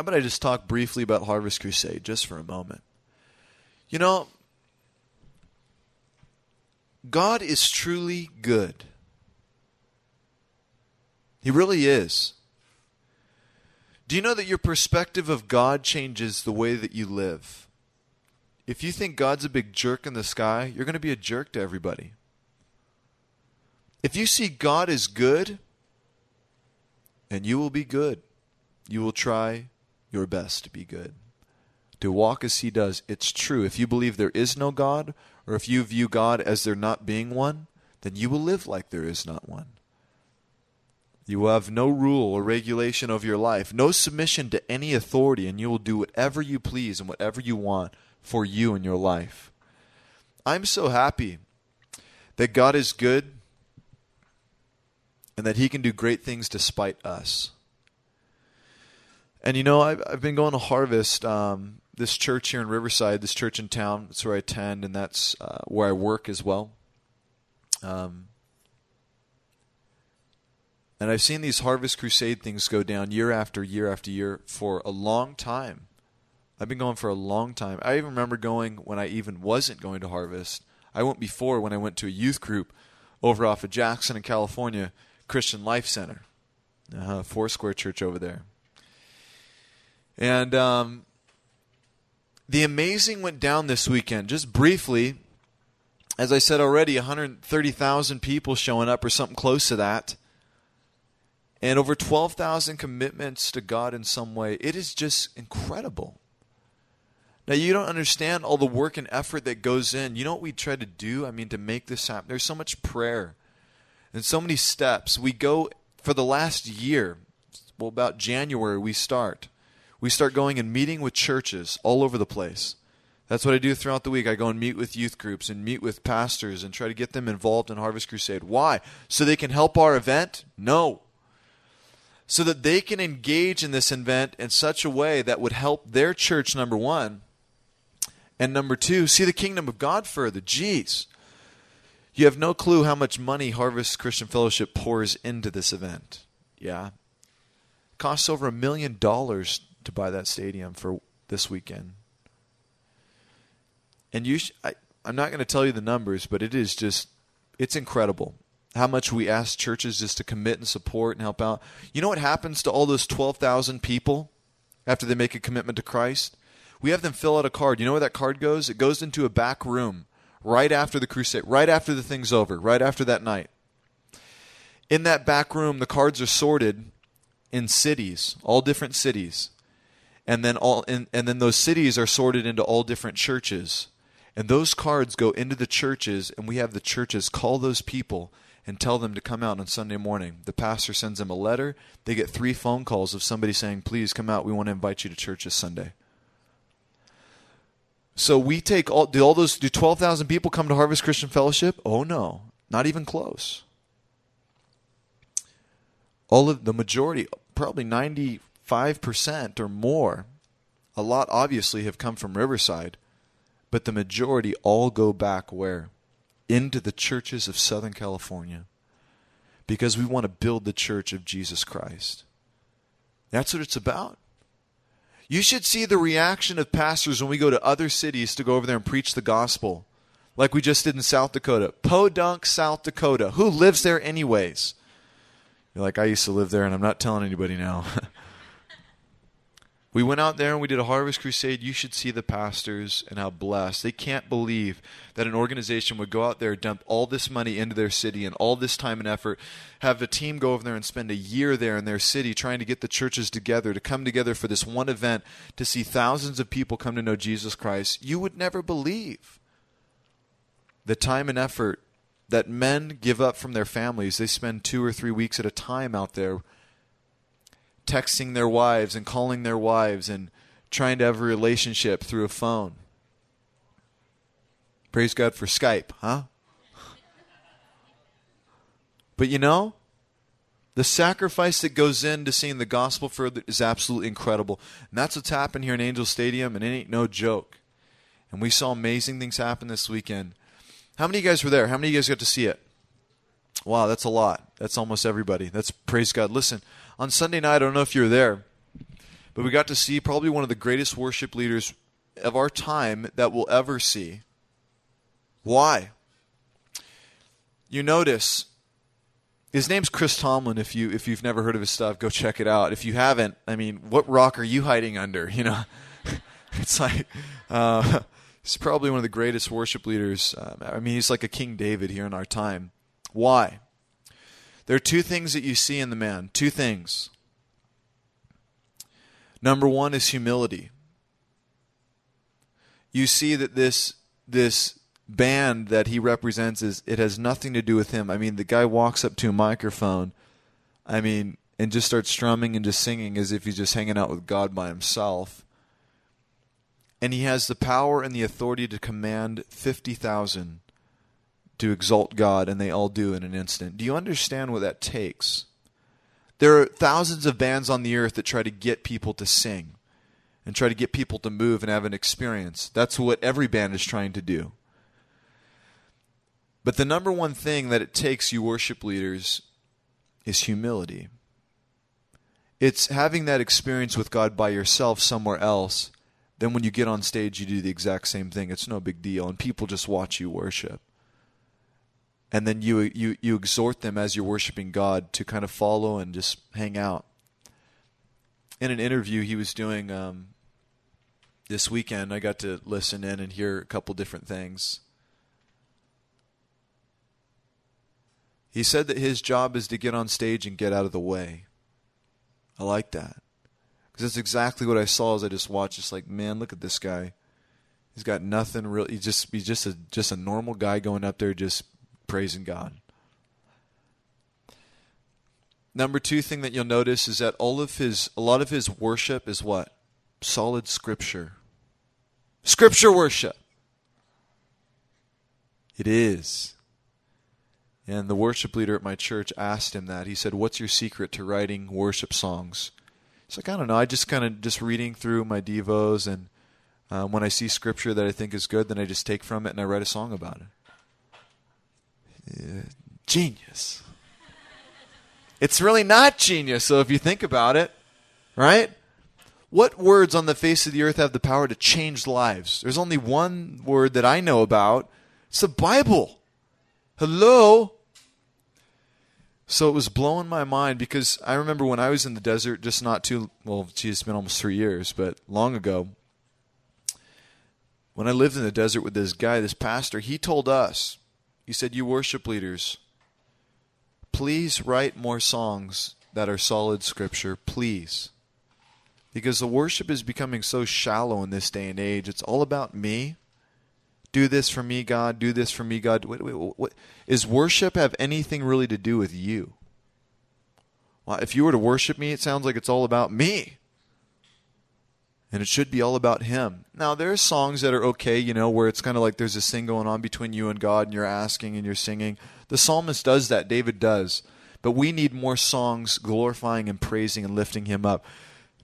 How about I just talk briefly about Harvest Crusade just for a moment? You know, God is truly good. He really is. Do you know that your perspective of God changes the way that you live? If you think God's a big jerk in the sky, you're going to be a jerk to everybody. If you see God as good, and you will be good, you will try your best to be good, to walk as He does. It's true. If you believe there is no God, or if you view God as there not being one, then you will live like there is not one. You will have no rule or regulation over your life, no submission to any authority, and you will do whatever you please and whatever you want for you and your life. I'm so happy that God is good and that He can do great things despite us. And you know, I've been going to Harvest, this church here in Riverside, this church in town. That's where I attend, and that's where I work as well. And I've seen these Harvest Crusade things go down year after year after year for a long time. I've been going for a long time. I even remember going when I even wasn't going to Harvest. I went before when I went to a youth group over off of Jackson in California, Christian Life Center, Foursquare Church over there. And the amazing went down this weekend. Just briefly, as I said already, 130,000 people showing up or something close to that. And over 12,000 commitments to God in some way. It is just incredible. Now, you don't understand all the work and effort that goes in. You know what we try to do, to make this happen? There's so much prayer and so many steps. We go for the last year, well, about January, we start going and meeting with churches all over the place. That's what I do throughout the week. I go and meet with youth groups and meet with pastors and try to get them involved in Harvest Crusade. Why? So they can help our event? No. So that they can engage in this event in such a way that would help their church, number one, and number two, see the kingdom of God further. Jeez. You have no clue how much money Harvest Christian Fellowship pours into this event. Yeah. It costs over $1 million to buy that stadium for this weekend. And I'm not going to tell you the numbers, but it is just, it's incredible how much we ask churches just to commit and support and help out. You know what happens to all those 12,000 people after they make a commitment to Christ? We have them fill out a card. You know where that card goes? It goes into a back room right after the crusade, right after the thing's over, right after that night. In that back room, the cards are sorted in cities, all different cities. And then and then those cities are sorted into all different churches. And those cards go into the churches, and we have the churches call those people and tell them to come out on Sunday morning. The pastor sends them a letter. They get 3 phone calls of somebody saying, please come out. We want to invite you to church this Sunday. So we take do 12,000 people come to Harvest Christian Fellowship? Oh no, not even close. All of the majority, probably 95% or more, a lot obviously have come from Riverside, but the majority all go back where? Into the churches of Southern California, because we want to build the church of Jesus Christ. That's what it's about. You should see the reaction of pastors when we go to other cities to go over there and preach the gospel, like we just did in South Dakota. Podunk, South Dakota. Who lives there anyways? You're like, I used to live there, and I'm not telling anybody now. We went out there and we did a Harvest Crusade. You should see the pastors and how blessed. They can't believe that an organization would go out there, dump all this money into their city and all this time and effort, have a team go over there and spend a year there in their city trying to get the churches together, to come together for this one event, to see thousands of people come to know Jesus Christ. You would never believe the time and effort that men give up from their families. They spend 2 or 3 weeks at a time out there texting their wives and calling their wives and trying to have a relationship through a phone. Praise God for Skype, huh? But you know, the sacrifice that goes into seeing the gospel further is absolutely incredible. And that's what's happened here in Angel Stadium, and it ain't no joke. And we saw amazing things happen this weekend. How many of you guys were there? How many of you guys got to see it? Wow, that's a lot. That's almost everybody. That's praise God. Listen, on Sunday night, I don't know if you were there, But we got to see probably one of the greatest worship leaders of our time that we'll ever see. Why? You notice, his name's Chris Tomlin. If you've never heard of his stuff, go check it out. If you haven't, I mean, what rock are you hiding under? You know, it's like he's probably one of the greatest worship leaders. I mean, he's like a King David here in our time. Why? There are two things that you see in the man. Two things. Number one is humility. You see that this band that he represents, it has nothing to do with him. I mean, the guy walks up to a microphone, I mean, and just starts strumming and just singing as if he's just hanging out with God by himself. And he has the power and the authority to command 50,000 to exalt God, and they all do in an instant. Do you understand what that takes? There are thousands of bands on the earth that try to get people to sing and try to get people to move and have an experience. That's what every band is trying to do. But the number one thing that it takes, you worship leaders, is humility. It's having that experience with God by yourself somewhere else. Then when you get on stage, you do the exact same thing. It's no big deal. And people just watch you worship. And then you exhort them as you're worshiping God to kind of follow and just hang out. In an interview he was doing this weekend, I got to listen in and hear a couple different things. He said that his job is to get on stage and get out of the way. I like that. Because that's exactly what I saw as I just watched. Just like, man, look at this guy. He's got nothing real. He's just a normal guy going up there just praising God. Number two thing that you'll notice is that a lot of his worship is what? Solid scripture. Scripture worship. It is. And the worship leader at my church asked him that. He said, "What's your secret to writing worship songs?" He's like, "I don't know. I just kind of just reading through my devos, and when I see scripture that I think is good, then I just take from it and I write a song about it." Yeah, genius. It's really not genius, so if you think about it, right? What words on the face of the earth have the power to change lives? There's only one word that I know about. It's the Bible. Hello? So it was blowing my mind, because I remember when I was in the desert, just not too, well, geez, it's been almost 3 years, but long ago, when I lived in the desert with this guy, this pastor, he told us, he said, "You worship leaders, please write more songs that are solid scripture, please. Because the worship is becoming so shallow in this day and age. It's all about me. Do this for me, God. Do this for me, God." Wait. Is worship have anything really to do with you? Well, if you were to worship me, it sounds like it's all about me. And it should be all about him. Now, there are songs that are okay, you know, where it's kind of like there's this thing going on between you and God, and you're asking and you're singing. The psalmist does that. David does. But we need more songs glorifying and praising and lifting him up.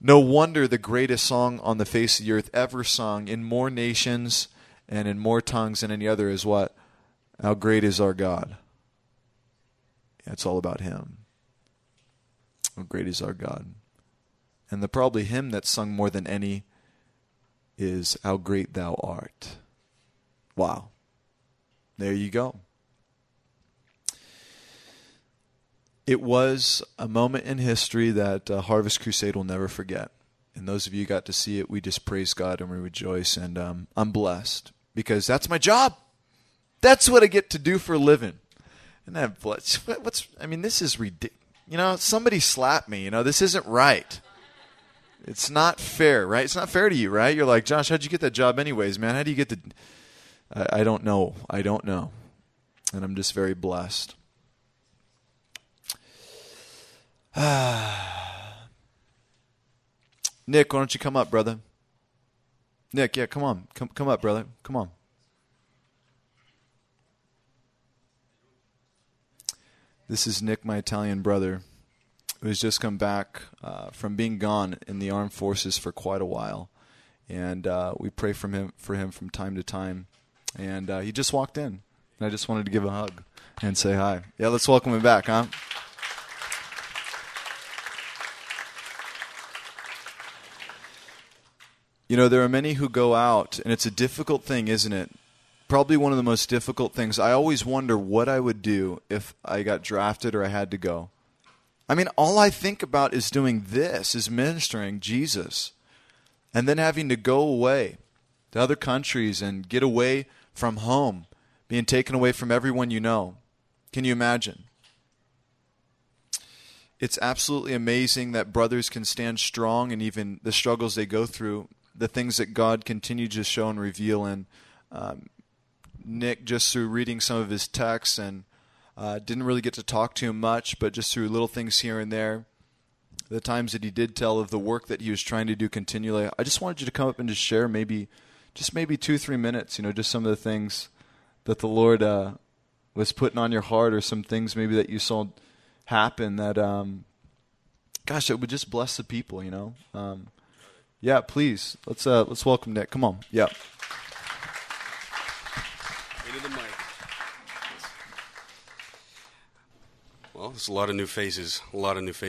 No wonder the greatest song on the face of the earth ever sung in more nations and in more tongues than any other is what? How great is our God. Yeah, it's all about him. How great is our God. And the probably hymn that's sung more than any is How Great Thou Art. Wow. There you go. It was a moment in history that Harvest Crusade will never forget. And those of you who got to see it, we just praise God and we rejoice. And I'm blessed, because that's my job. That's what I get to do for a living. And that blessed. This is ridiculous. You know, somebody slapped me. You know, this isn't right. It's not fair, right? It's not fair to you, right? You're like, "Josh, how'd you get that job anyways, man? How do you get the..." I don't know. And I'm just very blessed. Nick, why don't you come up, brother? Nick, yeah, come on. Come up, brother. Come on. This is Nick, my Italian brother, who has just come back from being gone in the armed forces for quite a while. And we pray for him from time to time. And he just walked in. And I just wanted to give a hug and say hi. Yeah, let's welcome him back, huh? You know, there are many who go out, and it's a difficult thing, isn't it? Probably one of the most difficult things. I always wonder what I would do if I got drafted or I had to go. I mean, all I think about is doing this, is ministering Jesus, and then having to go away to other countries and get away from home, being taken away from everyone you know. Can you imagine? It's absolutely amazing that brothers can stand strong and even the struggles they go through, the things that God continues to show and reveal. And Nick, just through reading some of his texts, and didn't really get to talk to him much, but just through little things here and there, the times that he did tell of the work that he was trying to do continually, I just wanted you to come up and just share maybe 2-3 minutes, you know, just some of the things that the Lord was putting on your heart, or some things maybe that you saw happen that, gosh, it would just bless the people, you know. Yeah, please, let's welcome Nick. Come on. Yeah. Into the mic. Well, there's a lot of new faces. Like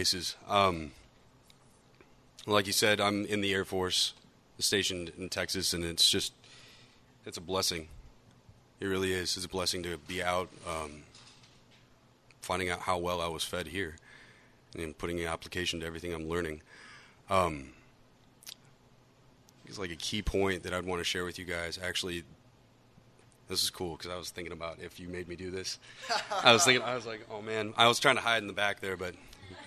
you said, I'm in the Air Force, stationed in Texas, and it's a blessing. It really is. It's a blessing to be out, finding out how well I was fed here and putting an application to everything I'm learning. It's like a key point that I'd want to share with you guys. Actually, this is cool because I was thinking about if you made me do this. I was like, oh, man. I was trying to hide in the back there, but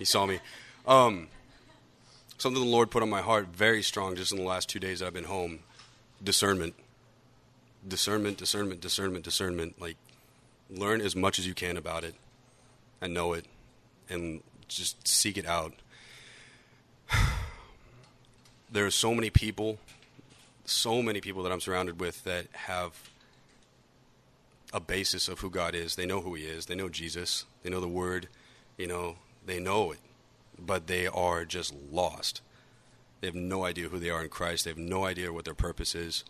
he saw me. Something the Lord put on my heart very strong just in the last 2 days that I've been home, discernment. Like, learn as much as you can about it and know it and just seek it out. There are so many people that I'm surrounded with that have a basis of who God is. They know who he is. They know Jesus. They know the word. You know, they know it, but they are just lost. They have no idea who they are in Christ. They have no idea what their purpose is.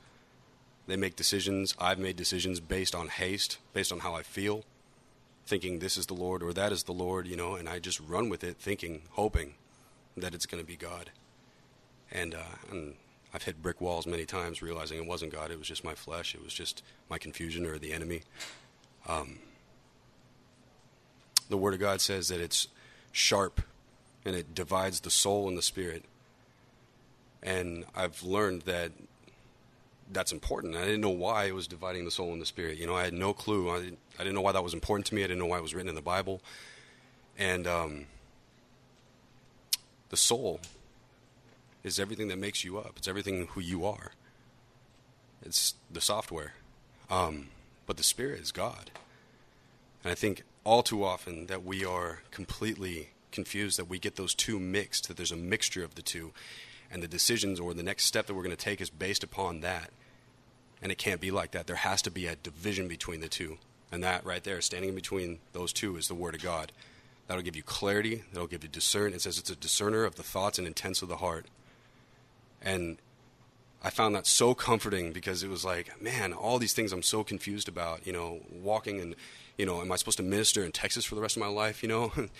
They make decisions. I've made decisions based on haste, based on how I feel, thinking this is the Lord or that is the Lord, you know, and I just run with it thinking, hoping that it's going to be God. And I've hit brick walls many times realizing it wasn't God. It was just my flesh. It was just my confusion or the enemy. The Word of God says that it's sharp and it divides the soul and the spirit. And I've learned that that's important. I didn't know why it was dividing the soul and the spirit. You know, I had no clue. I didn't know why that was important to me. I didn't know why it was written in the Bible. And the soul is everything that makes you up. It's everything who you are. It's the software. But the spirit is God. And I think all too often that we are completely confused, that we get those two mixed, that there's a mixture of the two. And the decisions or the next step that we're going to take is based upon that. And it can't be like that. There has to be a division between the two. And that right there, standing in between those two, is the Word of God. That'll give you clarity. That'll give you discern. It says it's a discerner of the thoughts and intents of the heart. And I found that so comforting because it was like, man, all these things I'm so confused about, you know, walking and, you know, am I supposed to minister in Texas for the rest of my life, you know? I mean,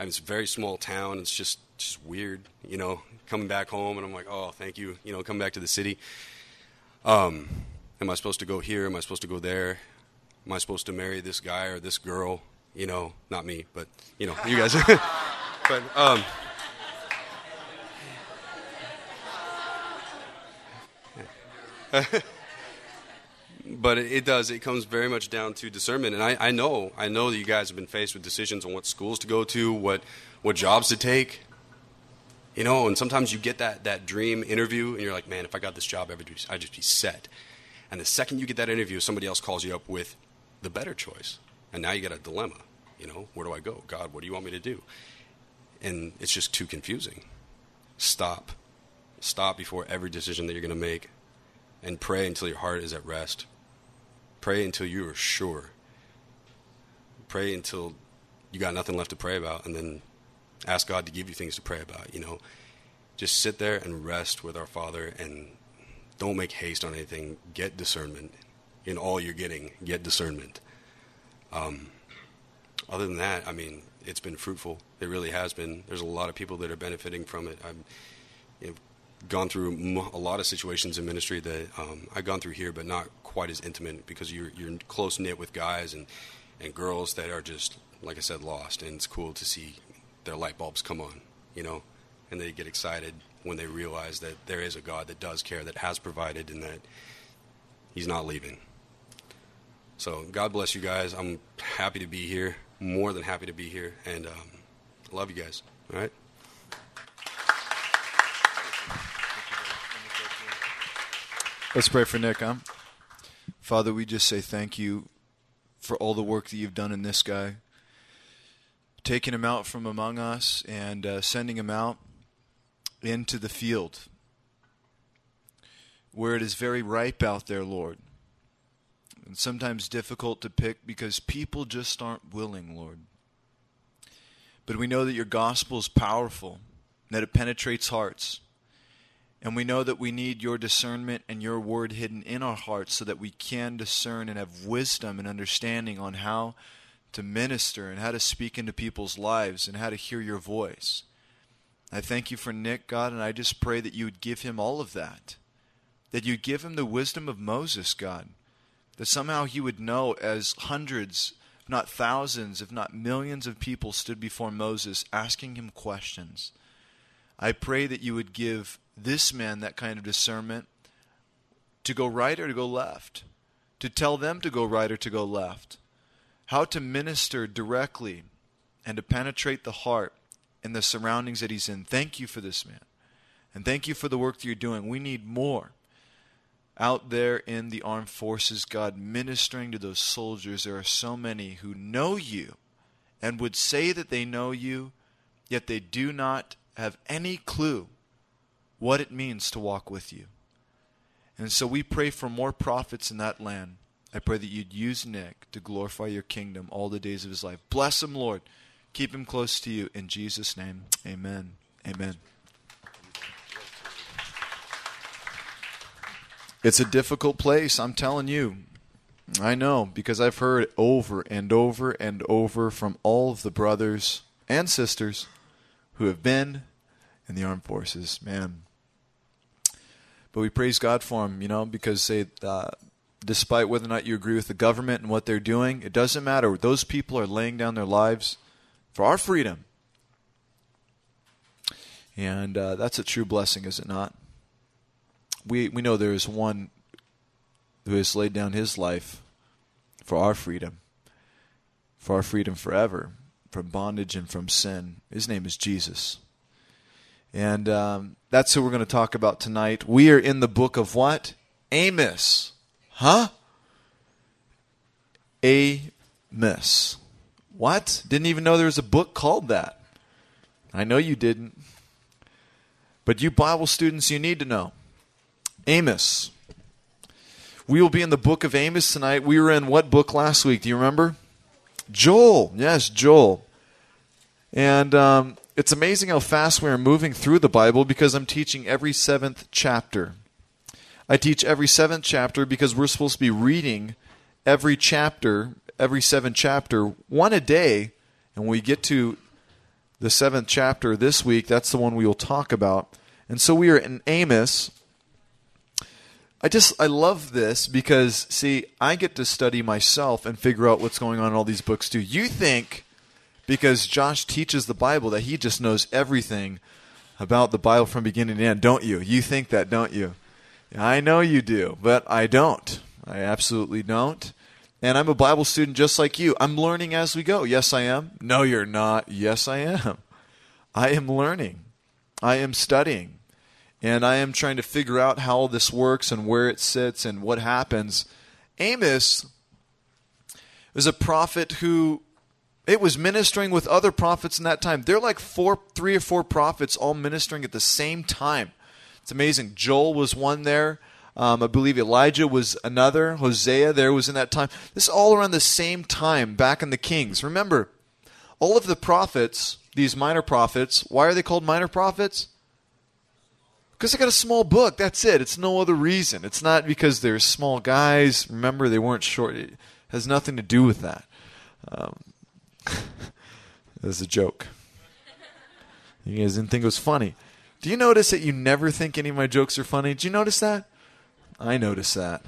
it's a very small town. It's just weird, you know, coming back home. And I'm like, oh, thank you. You know, come back to the city. Am I supposed to go here? Am I supposed to go there? Am I supposed to marry this guy or this girl? You know, not me, but, you know, you guys. But but it does. It comes very much down to discernment. And I know that you guys have been faced with decisions on what schools to go to, what jobs to take. You know, and sometimes you get that dream interview, and you're like, man, if I got this job, I'd just be set. And the second you get that interview, somebody else calls you up with the better choice. And now you got a dilemma. You know, where do I go? God, what do you want me to do? And it's just too confusing. Stop. Stop before every decision that you're going to make. And pray until your heart is at rest. Pray until you are sure. Pray until you got nothing left to pray about, and then ask God to give you things to pray about, you know. Just sit there and rest with our Father, and don't make haste on anything. Get discernment. In all you're getting, get discernment. Other than that, I mean, it's been fruitful. It really has been. There's a lot of people that are benefiting from it. gone through a lot of situations in ministry that I've gone through here, but not quite as intimate, because you're close knit with guys and girls that are just, like I said, lost, and it's cool to see their light bulbs come on, you know, and they get excited when they realize that there is a God that does care, that has provided, and that He's not leaving. So God bless you guys. I'm happy to be here, more than happy to be here, and I love you guys. All right. Let's pray for Nick, huh? Father, we just say thank you for all the work that you've done in this guy, taking him out from among us and sending him out into the field where it is very ripe out there, Lord, and sometimes difficult to pick because people just aren't willing, Lord. But we know that your gospel is powerful, that it penetrates hearts. And we know that we need your discernment and your word hidden in our hearts so that we can discern and have wisdom and understanding on how to minister and how to speak into people's lives and how to hear your voice. I thank you for Nick, God, and I just pray that you would give him all of that, that you'd give him the wisdom of Moses, God, that somehow he would know, as hundreds, if not thousands, if not millions of people stood before Moses asking him questions. I pray that you would give this man that kind of discernment to go right or to go left, to tell them to go right or to go left, how to minister directly and to penetrate the heart and the surroundings that he's in. Thank you for this man, and thank you for the work that you're doing. We need more out there in the armed forces, God, ministering to those soldiers. There are so many who know you and would say that they know you, yet they do not have any clue what it means to walk with you. And so we pray for more prophets in that land. I pray that you'd use Nick to glorify your kingdom all the days of his life. Bless him, Lord. Keep him close to you. In Jesus' name, amen. Amen. It's a difficult place, I'm telling you. I know, because I've heard over and over and over from all of the brothers and sisters who have been in the armed forces, man. But we praise God for them, you know, because they, despite whether or not you agree with the government and what they're doing, it doesn't matter. Those people are laying down their lives for our freedom. And that's a true blessing, is it not? We know there is one who has laid down his life for our freedom forever, from bondage and from sin. His name is Jesus. And that's who we're going to talk about tonight. We are in the book of what? Amos. Huh? Amos. What? Didn't even know there was a book called that. I know you didn't. But you Bible students, you need to know. Amos. We will be in the book of Amos tonight. We were in what book last week? Do you remember? Joel. Yes, Joel. And it's amazing how fast we are moving through the Bible, because I'm teaching every seventh chapter. I teach every seventh chapter because we're supposed to be reading every chapter, every seventh chapter, one a day. And when we get to the seventh chapter this week, that's the one we will talk about. And so we are in Amos. I love this because, see, I get to study myself and figure out what's going on in all these books too. You think, because Josh teaches the Bible, that he just knows everything about the Bible from beginning to end, don't you? You think that, don't you? I know you do, but I don't. I absolutely don't. And I'm a Bible student just like you. I'm learning as we go. Yes, I am. No, you're not. Yes, I am. I am learning. I am studying. And I am trying to figure out how this works and where it sits and what happens. Amos is a prophet who... It was ministering with other prophets in that time. They're like three or four prophets all ministering at the same time. It's amazing. Joel was one there. I believe Elijah was another. Hosea there was in that time. This is all around the same time back in the Kings. Remember, all of the prophets, these minor prophets, why are they called minor prophets? Because they got a small book. That's it. It's no other reason. It's not because they're small guys. Remember, they weren't short. It has nothing to do with that. That's a joke. You guys didn't think it was funny. Do you notice that you never think any of my jokes are funny? Do you notice that? I notice that.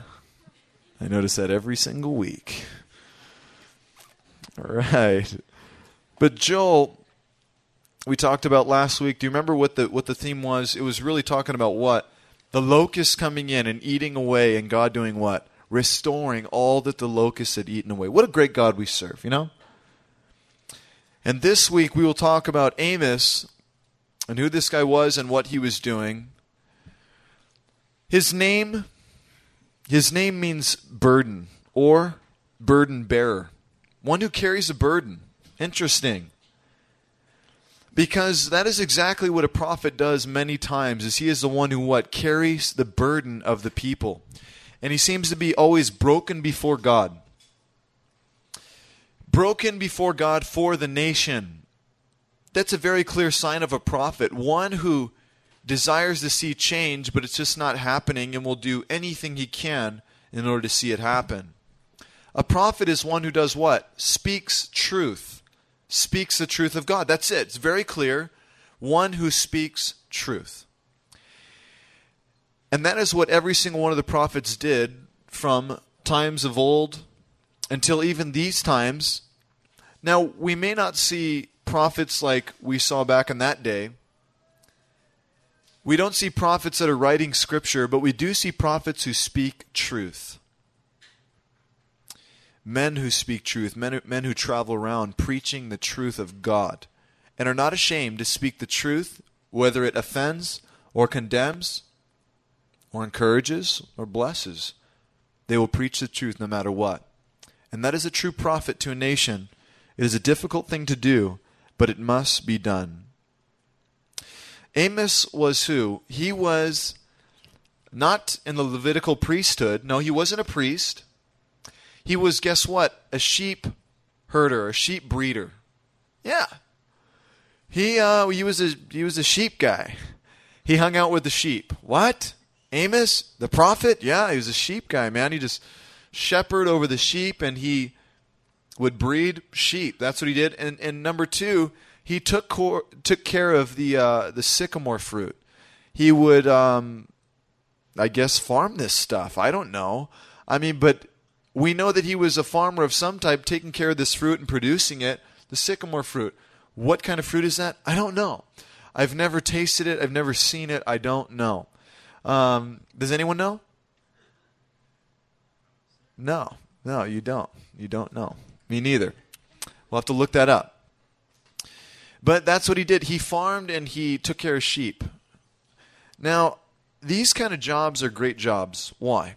I notice that every single week. All right. But Joel, we talked about last week. Do you remember what the theme was? It was really talking about what? The locusts coming in and eating away, and God doing what? Restoring all that the locusts had eaten away. What a great God we serve, you know? And this week we will talk about Amos and who this guy was and what he was doing. His name means burden or burden bearer. One who carries a burden. Interesting. Because that is exactly what a prophet does many times, is he is the one who what? Carries the burden of the people. And he seems to be always broken before God. Broken before God for the nation. That's a very clear sign of a prophet. One who desires to see change, but it's just not happening, and will do anything he can in order to see it happen. A prophet is one who does what? Speaks truth. Speaks the truth of God. That's it. It's very clear. One who speaks truth. And that is what every single one of the prophets did from times of old until even these times. Now, we may not see prophets like we saw back in that day. We don't see prophets that are writing scripture, but we do see prophets who speak truth. Men who speak truth, men who travel around preaching the truth of God and are not ashamed to speak the truth, whether it offends or condemns or encourages or blesses. They will preach the truth no matter what. And that is a true prophet to a nation. It is a difficult thing to do, but it must be done. Amos was who? He was not in the Levitical priesthood. No, he wasn't a priest. He was, guess what? A sheep herder, a sheep breeder. Yeah. He was a sheep guy. He hung out with the sheep. What? Amos, the prophet? Yeah, he was a sheep guy, man. He just shepherded over the sheep, and he would breed sheep. That's what he did. And number two, he took care of the sycamore fruit. He would, I guess, farm this stuff. I don't know. I mean, but we know that he was a farmer of some type, taking care of this fruit and producing it, the sycamore fruit. What kind of fruit is that? I don't know. I've never tasted it. I've never seen it. I don't know. Does anyone know? No. No, you don't. You don't know. Me neither. We'll have to look that up. But that's what he did. He farmed and he took care of sheep. Now, these kind of jobs are great jobs. Why?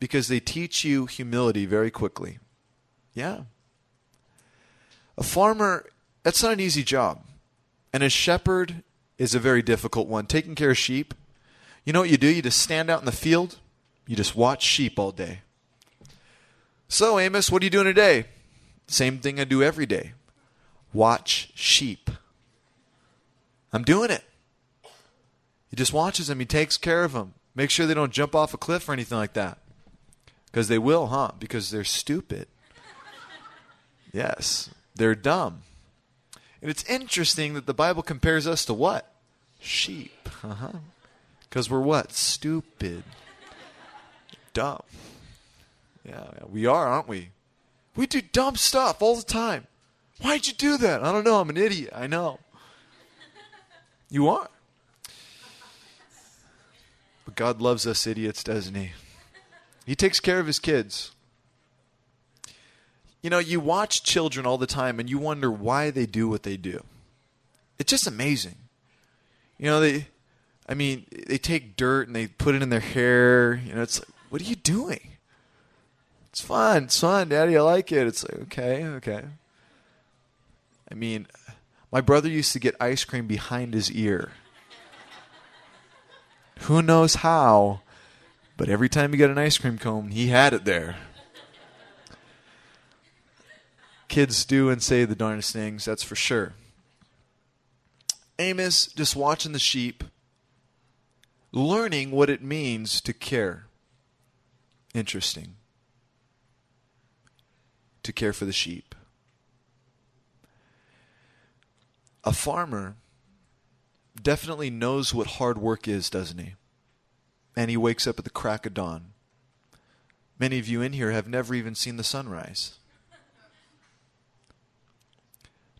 Because they teach you humility very quickly. Yeah. A farmer, that's not an easy job. And a shepherd is a very difficult one. Taking care of sheep. You know what you do? You just stand out in the field. You just watch sheep all day. So, Amos, what are you doing today? Same thing I do every day. Watch sheep. I'm doing it. He just watches them. He takes care of them. Make sure they don't jump off a cliff or anything like that. Because they will, huh? Because they're stupid. Yes, they're dumb. And it's interesting that the Bible compares us to what? Sheep. Because we're what? Stupid. Dumb. Yeah, we are, aren't we? We do dumb stuff all the time. Why'd you do that? I don't know. I'm an idiot. I know. You are. But God loves us idiots, doesn't he? He takes care of his kids. You know, you watch children all the time and you wonder why they do what they do. It's just amazing. You know, they take dirt and they put it in their hair. You know, it's like, what are you doing? It's fun, Daddy. I like it. It's like, okay. I mean, my brother used to get ice cream behind his ear. Who knows how, but every time he got an ice cream cone, he had it there. Kids do and say the darndest things, that's for sure. Amos, just watching the sheep, learning what it means to care. Interesting. To care for the sheep. A farmer definitely knows what hard work is, doesn't he? And he wakes up at the crack of dawn. Many of you in here have never even seen the sunrise.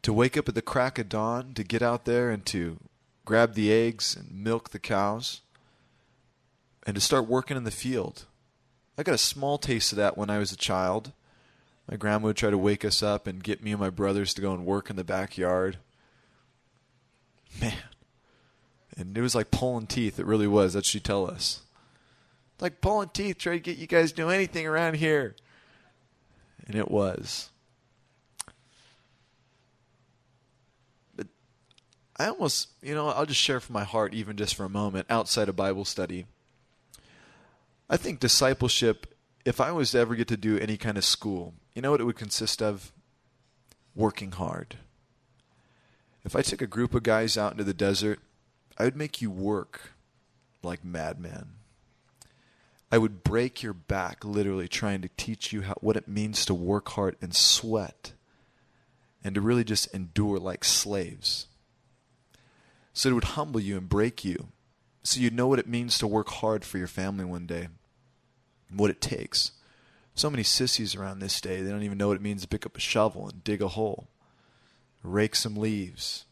To wake up at the crack of dawn, to get out there and to grab the eggs and milk the cows, and to start working in the field. I got a small taste of that when I was a child. My grandma would try to wake us up and get me and my brothers to go and work in the backyard. Man. And it was like pulling teeth. It really was. That's what she'd tell us. Like pulling teeth, try to get you guys to do anything around here. And it was. But I almost, I'll just share from my heart, even just for a moment, outside of Bible study. I think discipleship, if I was to ever get to do any kind of school, you know what it would consist of? Working hard. If I took a group of guys out into the desert, I would make you work like madmen. I would break your back, literally trying to teach you what it means to work hard and sweat and to really just endure like slaves. So it would humble you and break you. So you'd know what it means to work hard for your family one day and what it takes. So many sissies around this day, they don't even know what it means to pick up a shovel and dig a hole, rake some leaves,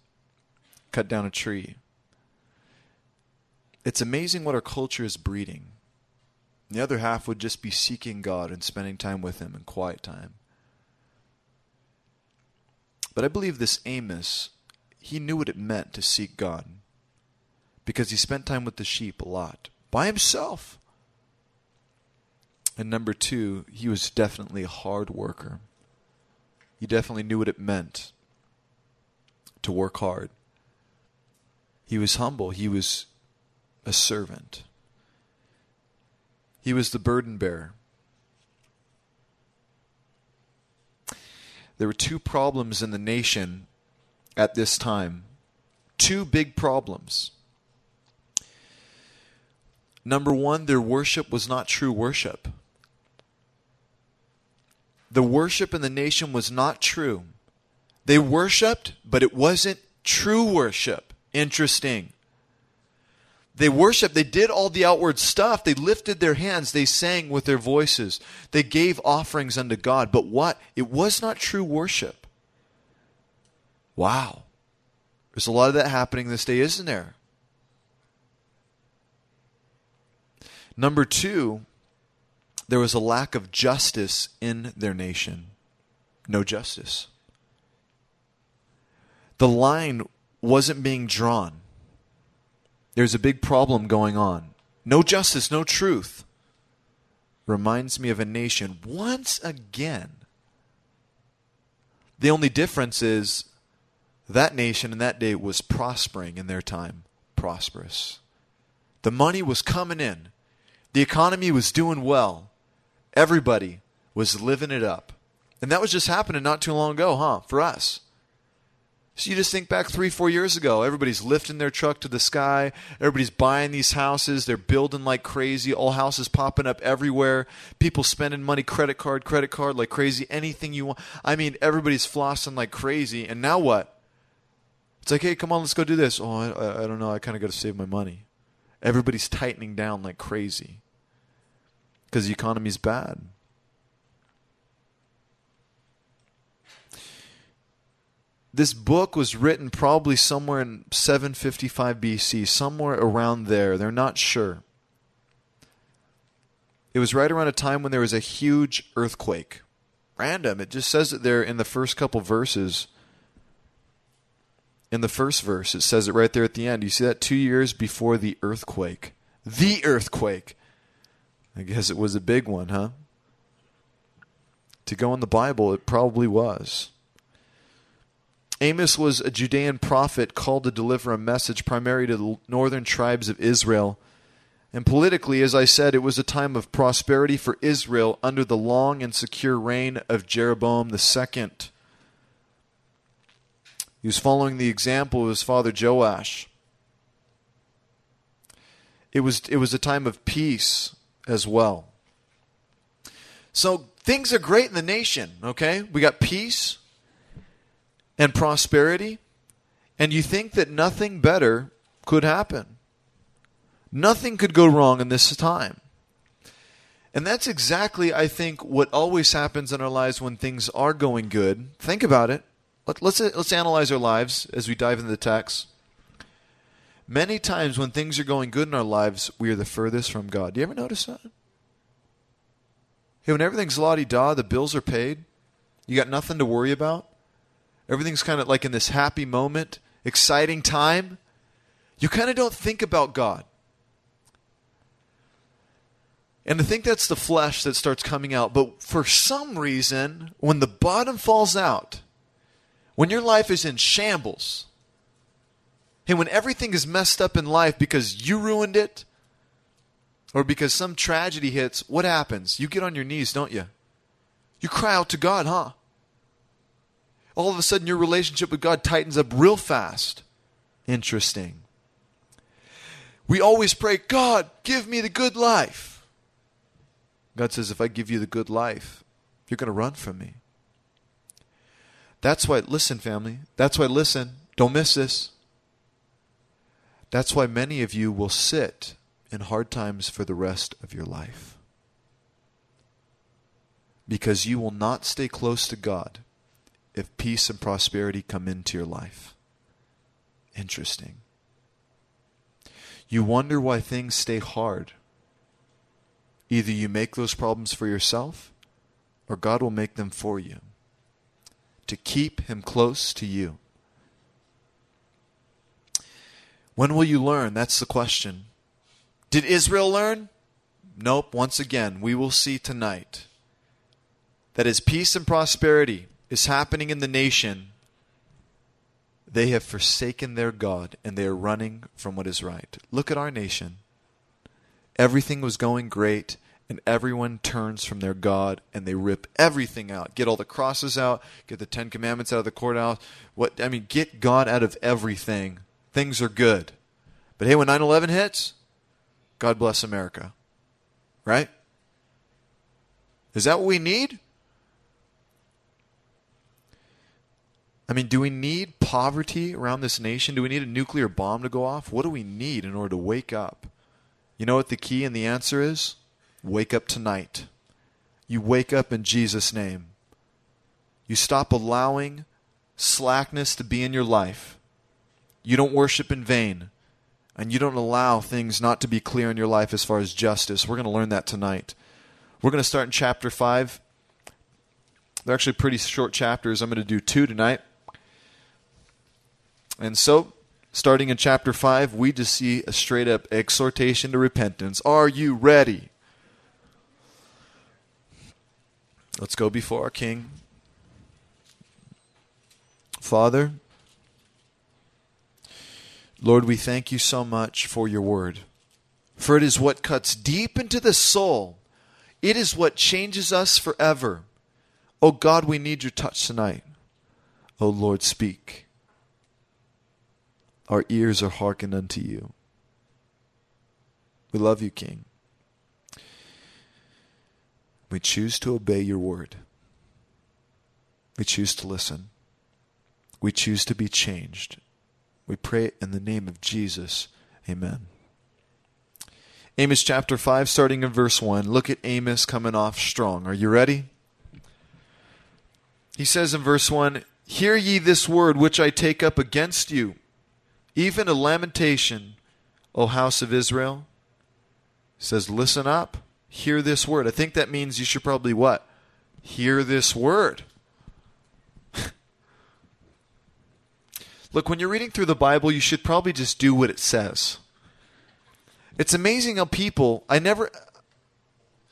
cut down a tree. It's amazing what our culture is breeding. The other half would just be seeking God and spending time with Him in quiet time. But I believe this Amos, he knew what it meant to seek God because he spent time with the sheep a lot, by himself. And number two, he was definitely a hard worker. He definitely knew what it meant to work hard. He was humble. He was a servant. He was the burden bearer. There were two problems in the nation at this time. Two big problems. Number one, their worship was not true worship. The worship in the nation was not true. They worshiped, but it wasn't true worship. Interesting. They worshiped. They did all the outward stuff. They lifted their hands. They sang with their voices. They gave offerings unto God. But what? It was not true worship. Wow. There's a lot of that happening this day, isn't there? Number two, there was a lack of justice in their nation. No justice. The line wasn't being drawn. There's a big problem going on. No justice, no truth. Reminds me of a nation once again. The only difference is that nation in that day was prospering in their time. Prosperous. The money was coming in. The economy was doing well. Everybody was living it up. And that was just happening not too long ago, huh, for us. So you just think back 3-4 years ago, everybody's lifting their truck to the sky, everybody's buying these houses, they're building like crazy, all houses popping up everywhere, people spending money, credit card like crazy, anything you want. I mean, everybody's flossing like crazy, and now what? It's like, hey, come on, let's go do this. Oh, I don't know, I kind of got to save my money. Everybody's tightening down like crazy because the economy's bad. This book was written probably somewhere in 755 BC, somewhere around there. They're not sure. It was right around a time when there was a huge earthquake. Random. It just says it there in the first couple verses. In the first verse, it says it right there at the end. You see that? 2 years before the earthquake. The earthquake. I guess it was a big one, huh? To go in the Bible, it probably was. Amos was a Judean prophet called to deliver a message primarily to the northern tribes of Israel. And politically, as I said, it was a time of prosperity for Israel under the long and secure reign of Jeroboam II. He was following the example of his father Joash. It was a time of peace as well. So things are great in the nation, okay? We got peace and prosperity, and you think that nothing better could happen. Nothing could go wrong in this time. And that's exactly, I think, what always happens in our lives when things are going good. Think about it. Let's analyze our lives as we dive into the text. Many times when things are going good in our lives, we are the furthest from God. Do you ever notice that? Hey, when everything's la-di-da, the bills are paid, you got nothing to worry about, everything's kind of like in this happy moment, exciting time, you kind of don't think about God. And I think that's the flesh that starts coming out. But for some reason, when the bottom falls out, when your life is in shambles, hey, when everything is messed up in life because you ruined it or because some tragedy hits, what happens? You get on your knees, don't you? You cry out to God, huh? All of a sudden, your relationship with God tightens up real fast. Interesting. We always pray, God, give me the good life. God says, if I give you the good life, you're going to run from me. That's why, listen, family, don't miss this. That's why many of you will sit in hard times for the rest of your life. Because you will not stay close to God if peace and prosperity come into your life. Interesting. You wonder why things stay hard. Either you make those problems for yourself, or God will make them for you, to keep him close to you. When will you learn? That's the question. Did Israel learn? Nope. Once again, we will see tonight that as peace and prosperity is happening in the nation, they have forsaken their God and they are running from what is right. Look at our nation. Everything was going great and everyone turns from their God and they rip everything out. Get all the crosses out. Get the 10 Commandments out of the courthouse. Get God out of everything. Things are good. But hey, when 9/11 hits, God bless America. Right? Is that what we need? I mean, do we need poverty around this nation? Do we need a nuclear bomb to go off? What do we need in order to wake up? You know what the key and the answer is? Wake up tonight. You wake up in Jesus' name. You stop allowing slackness to be in your life. You don't worship in vain, and you don't allow things not to be clear in your life as far as justice. We're going to learn that tonight. We're going to start in chapter 5. They're actually pretty short chapters. I'm going to do 2 tonight. And so, starting in chapter 5, we just see a straight-up exhortation to repentance. Are you ready? Let's go before our King. Father, Lord, we thank you so much for your word. For it is what cuts deep into the soul. It is what changes us forever. Oh God, we need your touch tonight. Oh Lord, speak. Our ears are hearkened unto you. We love you, King. We choose to obey your word. We choose to listen. We choose to be changed. We pray in the name of Jesus. Amen. Amos chapter 5, starting in verse 1. Look at Amos coming off strong. Are you ready? He says in verse 1, "Hear ye this word which I take up against you, even a lamentation, O house of Israel." He says, listen up. Hear this word. I think that means you should probably what? Hear this word. Look, when you're reading through the Bible, you should probably just do what it says. It's amazing how people,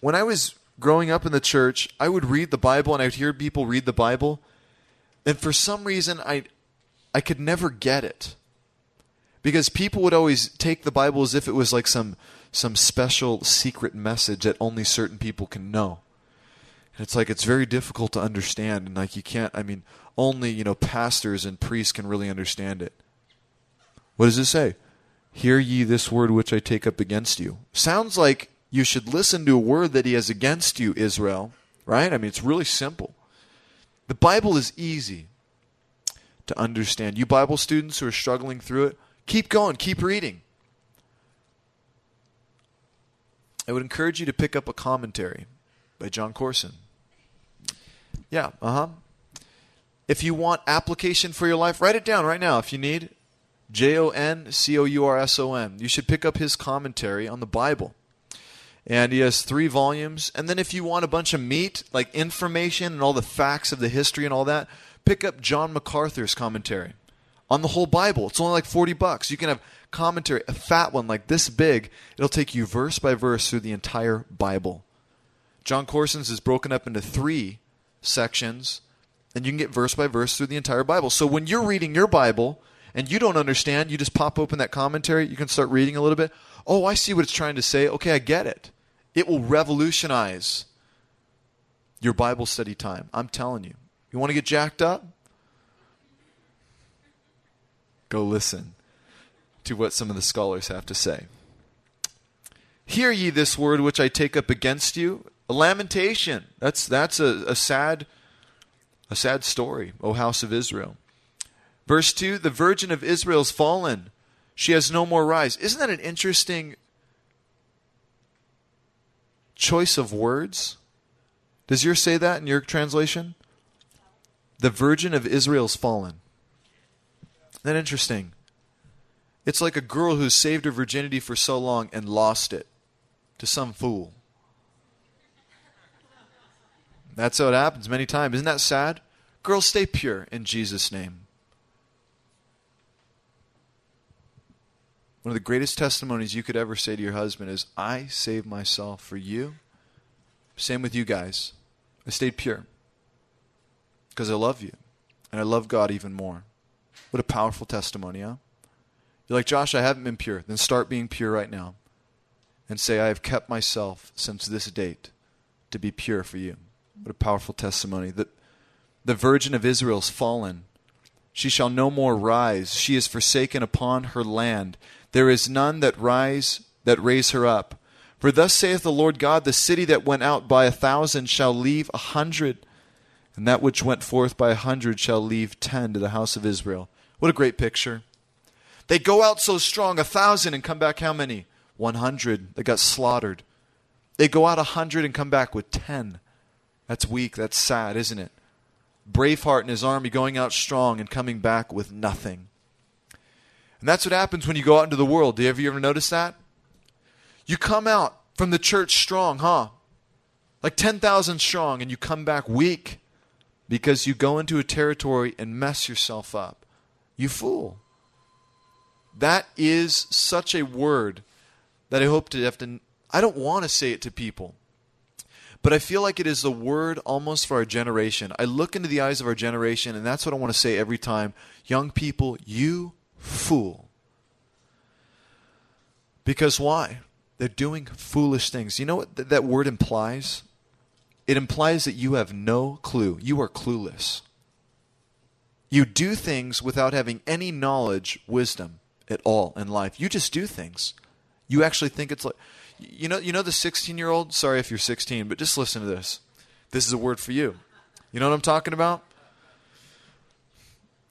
when I was growing up in the church, I would read the Bible and I would hear people read the Bible. And for some reason, I could never get it. Because people would always take the Bible as if it was like some special secret message that only certain people can know. And it's like, it's very difficult to understand. And like, you can't, only, pastors and priests can really understand it. What does it say? Hear ye this word which I take up against you. Sounds like you should listen to a word that he has against you, Israel. Right? It's really simple. The Bible is easy to understand. You Bible students who are struggling through it, Keep going. Keep reading. I would encourage you to pick up a commentary by Jon Courson. Yeah, If you want application for your life, write it down right now if you need. Jon Courson. You should pick up his commentary on the Bible. And he has 3 volumes. And then if you want a bunch of meat, like information and all the facts of the history and all that, pick up John MacArthur's commentary on the whole Bible. It's only like $40. You can have commentary, a fat one like this big. It'll take you verse by verse through the entire Bible. Jon Courson's is broken up into 3 sections, and you can get verse by verse through the entire Bible. So when you're reading your Bible and you don't understand, you just pop open that commentary. You can start reading a little bit. Oh, I see what it's trying to say. Okay, I get it. It will revolutionize your Bible study time. I'm telling you. You want to get jacked up? Go listen to what some of the scholars have to say. Hear ye this word which I take up against you. A lamentation. That's a sad story, O house of Israel. Verse 2, the virgin of Israel's fallen. She has no more rise. Isn't that an interesting choice of words? Does yours say that in your translation? The virgin of Israel's fallen. Isn't that interesting? It's like a girl who's saved her virginity for so long and lost it to some fool. That's how it happens many times. Isn't that sad? Girls, stay pure in Jesus' name. One of the greatest testimonies you could ever say to your husband is, I saved myself for you. Same with you guys. I stayed pure because I love you and I love God even more. What a powerful testimony, huh? You're like, Josh, I haven't been pure. Then start being pure right now and say, I have kept myself since this date to be pure for you. What a powerful testimony. The virgin of Israel's fallen. She shall no more rise. She is forsaken upon her land. There is none that raise her up. For thus saith the Lord God, the city that went out by 1,000 shall leave 100, and that which went forth by 100 shall leave 10 to the house of Israel. What a great picture. They go out so strong, 1,000, and come back how many? 100. They got slaughtered. They go out 100 and come back with 10. That's weak. That's sad, isn't it? Braveheart and his army going out strong and coming back with nothing. And that's what happens when you go out into the world. Do you ever notice that? You come out from the church strong, huh? Like 10,000 strong, and you come back weak because you go into a territory and mess yourself up. You fool. That is such a word that I hope to have to... I don't want to say it to people. But I feel like it is the word almost for our generation. I look into the eyes of our generation, and that's what I want to say every time. Young people, you fool. Because why? They're doing foolish things. You know what that word implies? It implies that you have no clue. You are clueless. You do things without having any knowledge, wisdom at all in life. You just do things. You actually think it's like... You know the 16-year-old? Sorry if you're 16, but just listen to this. This is a word for you. You know what I'm talking about?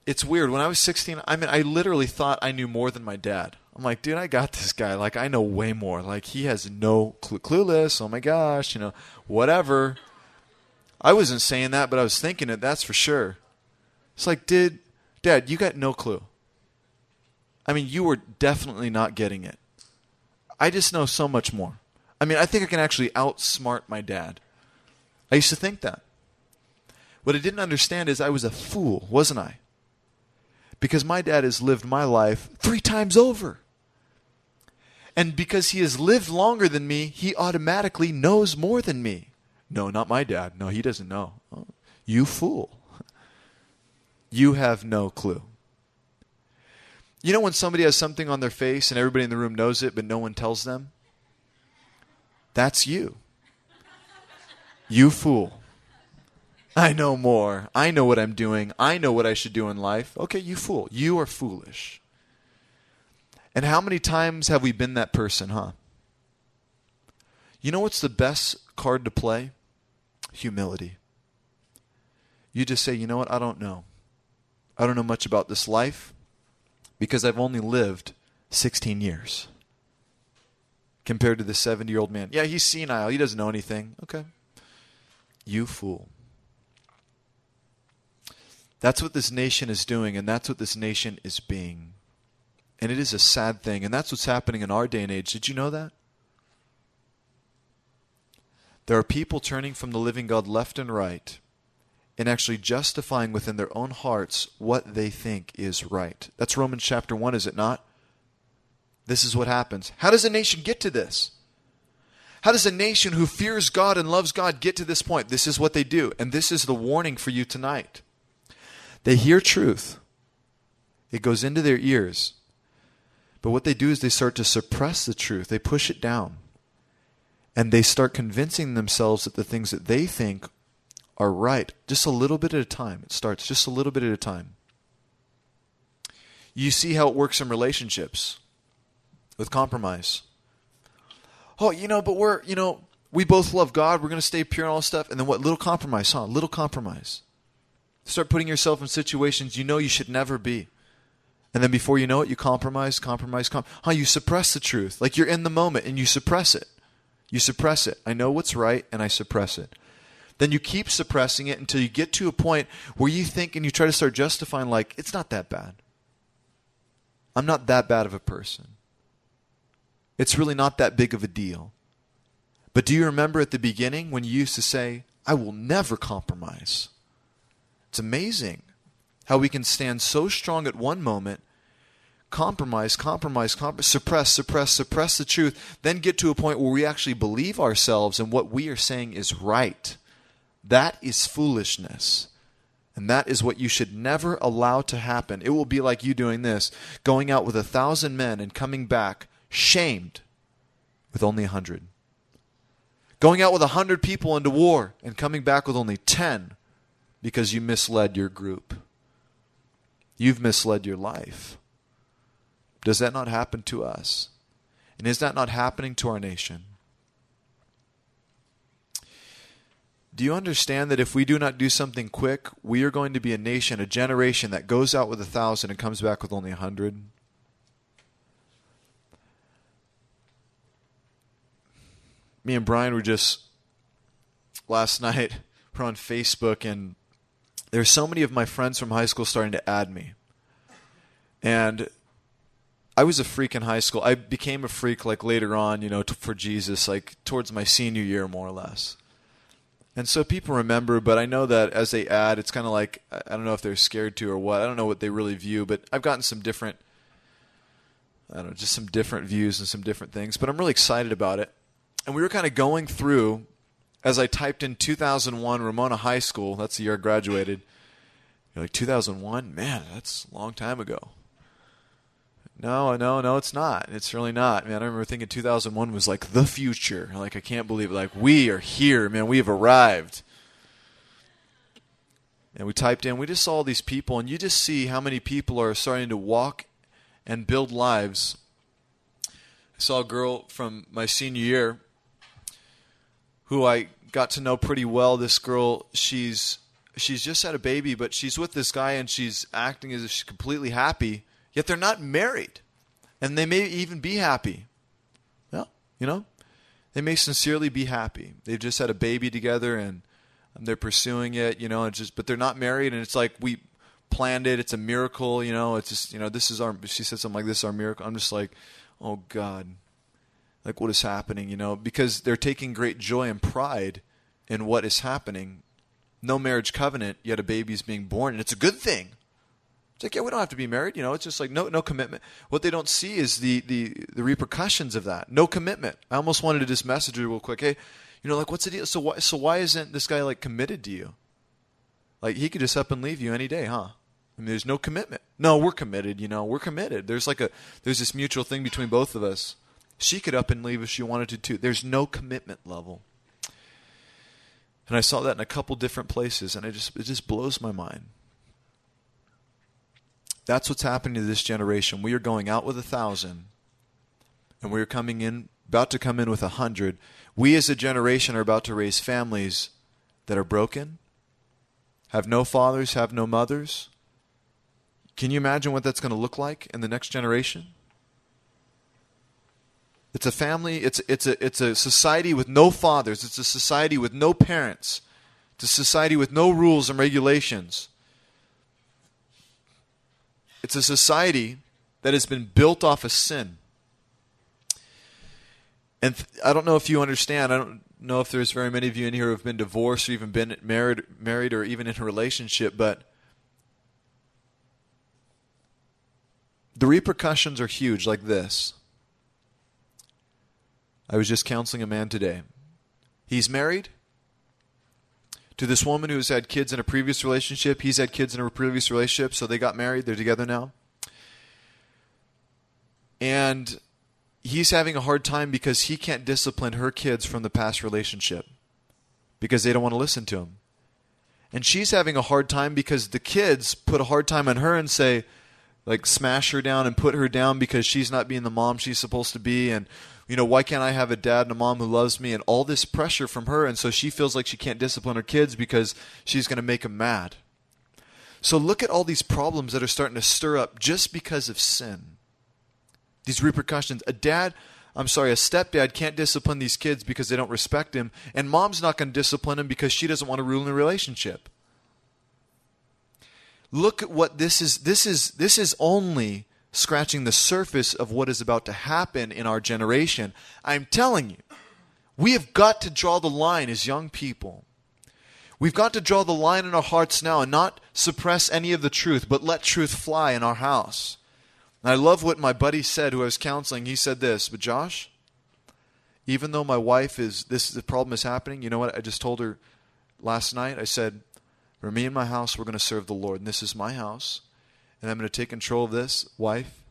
It's weird. When I was 16, I literally thought I knew more than my dad. I'm like, dude, I got this guy. Like, I know way more. Like, he has no clueless. Oh, my gosh. You know, whatever. I wasn't saying that, but I was thinking it. That's for sure. It's like, Dad, you got no clue. I mean, you were definitely not getting it. I just know so much more. I mean, I think I can actually outsmart my dad. I used to think that. What I didn't understand is I was a fool, wasn't I? Because my dad has lived my life 3 times over. And because he has lived longer than me, he automatically knows more than me. No, not my dad. No, he doesn't know. Oh, you fool. You have no clue. You know when somebody has something on their face and everybody in the room knows it, but no one tells them? That's you. You fool. I know more. I know what I'm doing. I know what I should do in life. Okay, you fool. You are foolish. And how many times have we been that person, huh? You know what's the best card to play? Humility. You just say, you know what? I don't know. I don't know much about this life. because I've only lived 16 years compared to the 70-year-old man. Yeah, he's senile. He doesn't know anything. Okay. You fool. That's what this nation is doing, and that's what this nation is being. And it is a sad thing, and that's what's happening in our day and age. Did you know that? There are people turning from the living God left and right and actually justifying within their own hearts what they think is right. That's Romans chapter 1, is it not? This is what happens. How does a nation get to this? How does a nation who fears God and loves God get to this point? This is what they do, and this is the warning for you tonight. They hear truth. It goes into their ears. But what they do is they start to suppress the truth. They push it down. And they start convincing themselves that the things that they think are right, just a little bit at a time. It starts just a little bit at a time. You see how it works in relationships with compromise. Oh, but we both love God. We're going to stay pure and all this stuff. And then what? Little compromise, huh? Little compromise. Start putting yourself in situations you should never be. And then before you know it, you compromise. You suppress the truth. Like you're in the moment and you suppress it. I know what's right and I suppress it. Then you keep suppressing it until you get to a point where you think and you try to start justifying like, it's not that bad. I'm not that bad of a person. It's really not that big of a deal. But do you remember at the beginning when you used to say, I will never compromise? It's amazing how we can stand so strong at one moment, compromise, suppress the truth, then get to a point where we actually believe ourselves and what we are saying is right. That is foolishness. And that is what you should never allow to happen. It will be like you doing this, going out with 1,000 men and coming back shamed with only 100. Going out with 100 people into war and coming back with only 10. Because you misled your group. You've misled your life. Does that not happen to us? And is that not happening to our nation? Do you understand that if we do not do something quick, we are going to be a nation, a generation that goes out with 1,000 and comes back with only 100? Me and Brian were just last night, we're on Facebook, and there's so many of my friends from high school starting to add me. And I was a freak in high school. I became a freak like later on, for Jesus, like towards my senior year more or less. And so people remember, but I know that as they add, it's kind of like, I don't know if they're scared to or what. I don't know what they really view, but I've gotten some different, some different views and some different things. But I'm really excited about it. And we were kind of going through, as I typed in 2001 Ramona High School, that's the year I graduated. You're like, 2001? Man, that's a long time ago. No, it's not. It's really not. Man, I remember thinking 2001 was like the future. Like, I can't believe it. Like, we are here. Man, we have arrived. And we typed in, we just saw all these people, and you just see how many people are starting to walk and build lives. I saw a girl from my senior year who I got to know pretty well. This girl, she's just had a baby, but she's with this guy and she's acting as if she's completely happy, yet they're not married. And they may even be happy. Well, they may sincerely be happy. They've just had a baby together and they're pursuing it, but they're not married, and it's like, we planned it, it's a miracle, it's just, she said something like, this is our miracle. I'm just like, oh God. Like, what is happening, because they're taking great joy and pride in what is happening. No marriage covenant, yet a baby is being born, and it's a good thing. It's like, yeah, we don't have to be married, It's just like, no commitment. What they don't see is the repercussions of that. No commitment. I almost wanted to just message you real quick. Hey, what's the deal? So why isn't this guy, committed to you? Like, he could just up and leave you any day, huh? I mean, there's no commitment. No, we're committed, We're committed. There's there's this mutual thing between both of us. She could up and leave if she wanted to, too. There's no commitment level. And I saw that in a couple different places, and it just blows my mind. That's what's happening to this generation. We are going out with 1,000, and we are about to come in with 100. We as a generation are about to raise families that are broken, have no fathers, have no mothers, Can you imagine what that's going to look like in the next generation? It's a family. It's a society with no fathers. It's a society with no parents. It's a society with no rules and regulations. It's a society that has been built off of sin. And I don't know if you understand. I don't know if there's very many of you in here who have been divorced or even been married or even in a relationship, but the repercussions are huge, like this. I was just counseling a man today. He's married to this woman who's had kids in a previous relationship. He's had kids in a previous relationship, so they got married. They're together now. And he's having a hard time because he can't discipline her kids from the past relationship because they don't want to listen to him. And she's having a hard time because the kids put a hard time on her and say, like, smash her down and put her down because she's not being the mom she's supposed to be. And, you know, why can't I have a dad and a mom who loves me? And all this pressure from her. And so she feels like she can't discipline her kids because she's going to make them mad. So look at all these problems that are starting to stir up just because of sin. These repercussions. A stepdad can't discipline these kids because they don't respect him. And mom's not going to discipline him because she doesn't want to ruin the relationship. Look at what this is. This is only scratching the surface of what is about to happen in our generation. I'm telling you, we have got to draw the line as young people. We've got to draw the line in our hearts now and not suppress any of the truth, but let truth fly in our house. And I love what my buddy said who I was counseling. He said this, but Josh, even though my wife the problem is happening, you know what I just told her last night? I said, for me and my house, we're going to serve the Lord. And this is my house. And I'm going to take control of this, wife.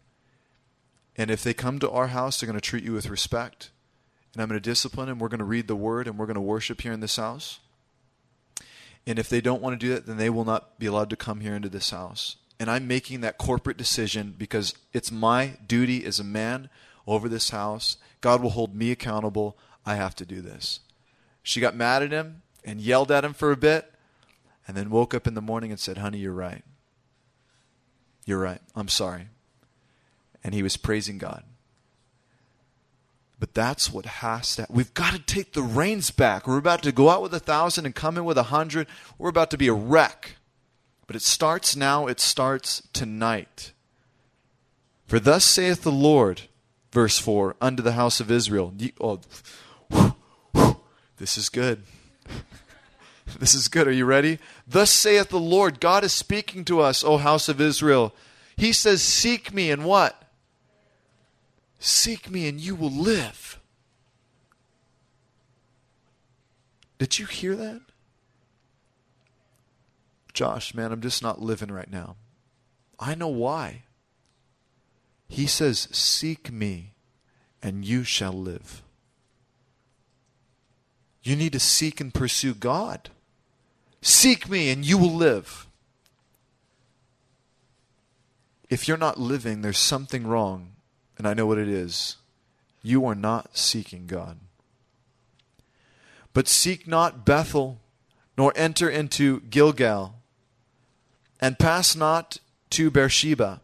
And if they come to our house, they're going to treat you with respect. And I'm going to discipline them. We're going to read the word and we're going to worship here in this house. And if they don't want to do that, then they will not be allowed to come here into this house. And I'm making that corporate decision because it's my duty as a man over this house. God will hold me accountable. I have to do this. She got mad at him and yelled at him for a bit. And then woke up in the morning and said, honey, you're right. You're right. I'm sorry. And he was praising God. But that's what has to happen. We've got to take the reins back. We're about to go out with 1,000 and come in with 100. We're about to be a wreck. But it starts now. It starts tonight. For thus saith the Lord, verse 4, unto the house of Israel. This is good. This is good. Are you ready? Thus saith the Lord. God is speaking to us, O house of Israel. He says, seek me and what? Seek me and you will live. Did you hear that? Josh, man, I'm just not living right now. I know why. He says, seek me and you shall live. You need to seek and pursue God. Seek me and you will live. If you're not living, there's something wrong, and I know what it is. You are not seeking God. But seek not Bethel, nor enter into Gilgal, and pass not to Beersheba.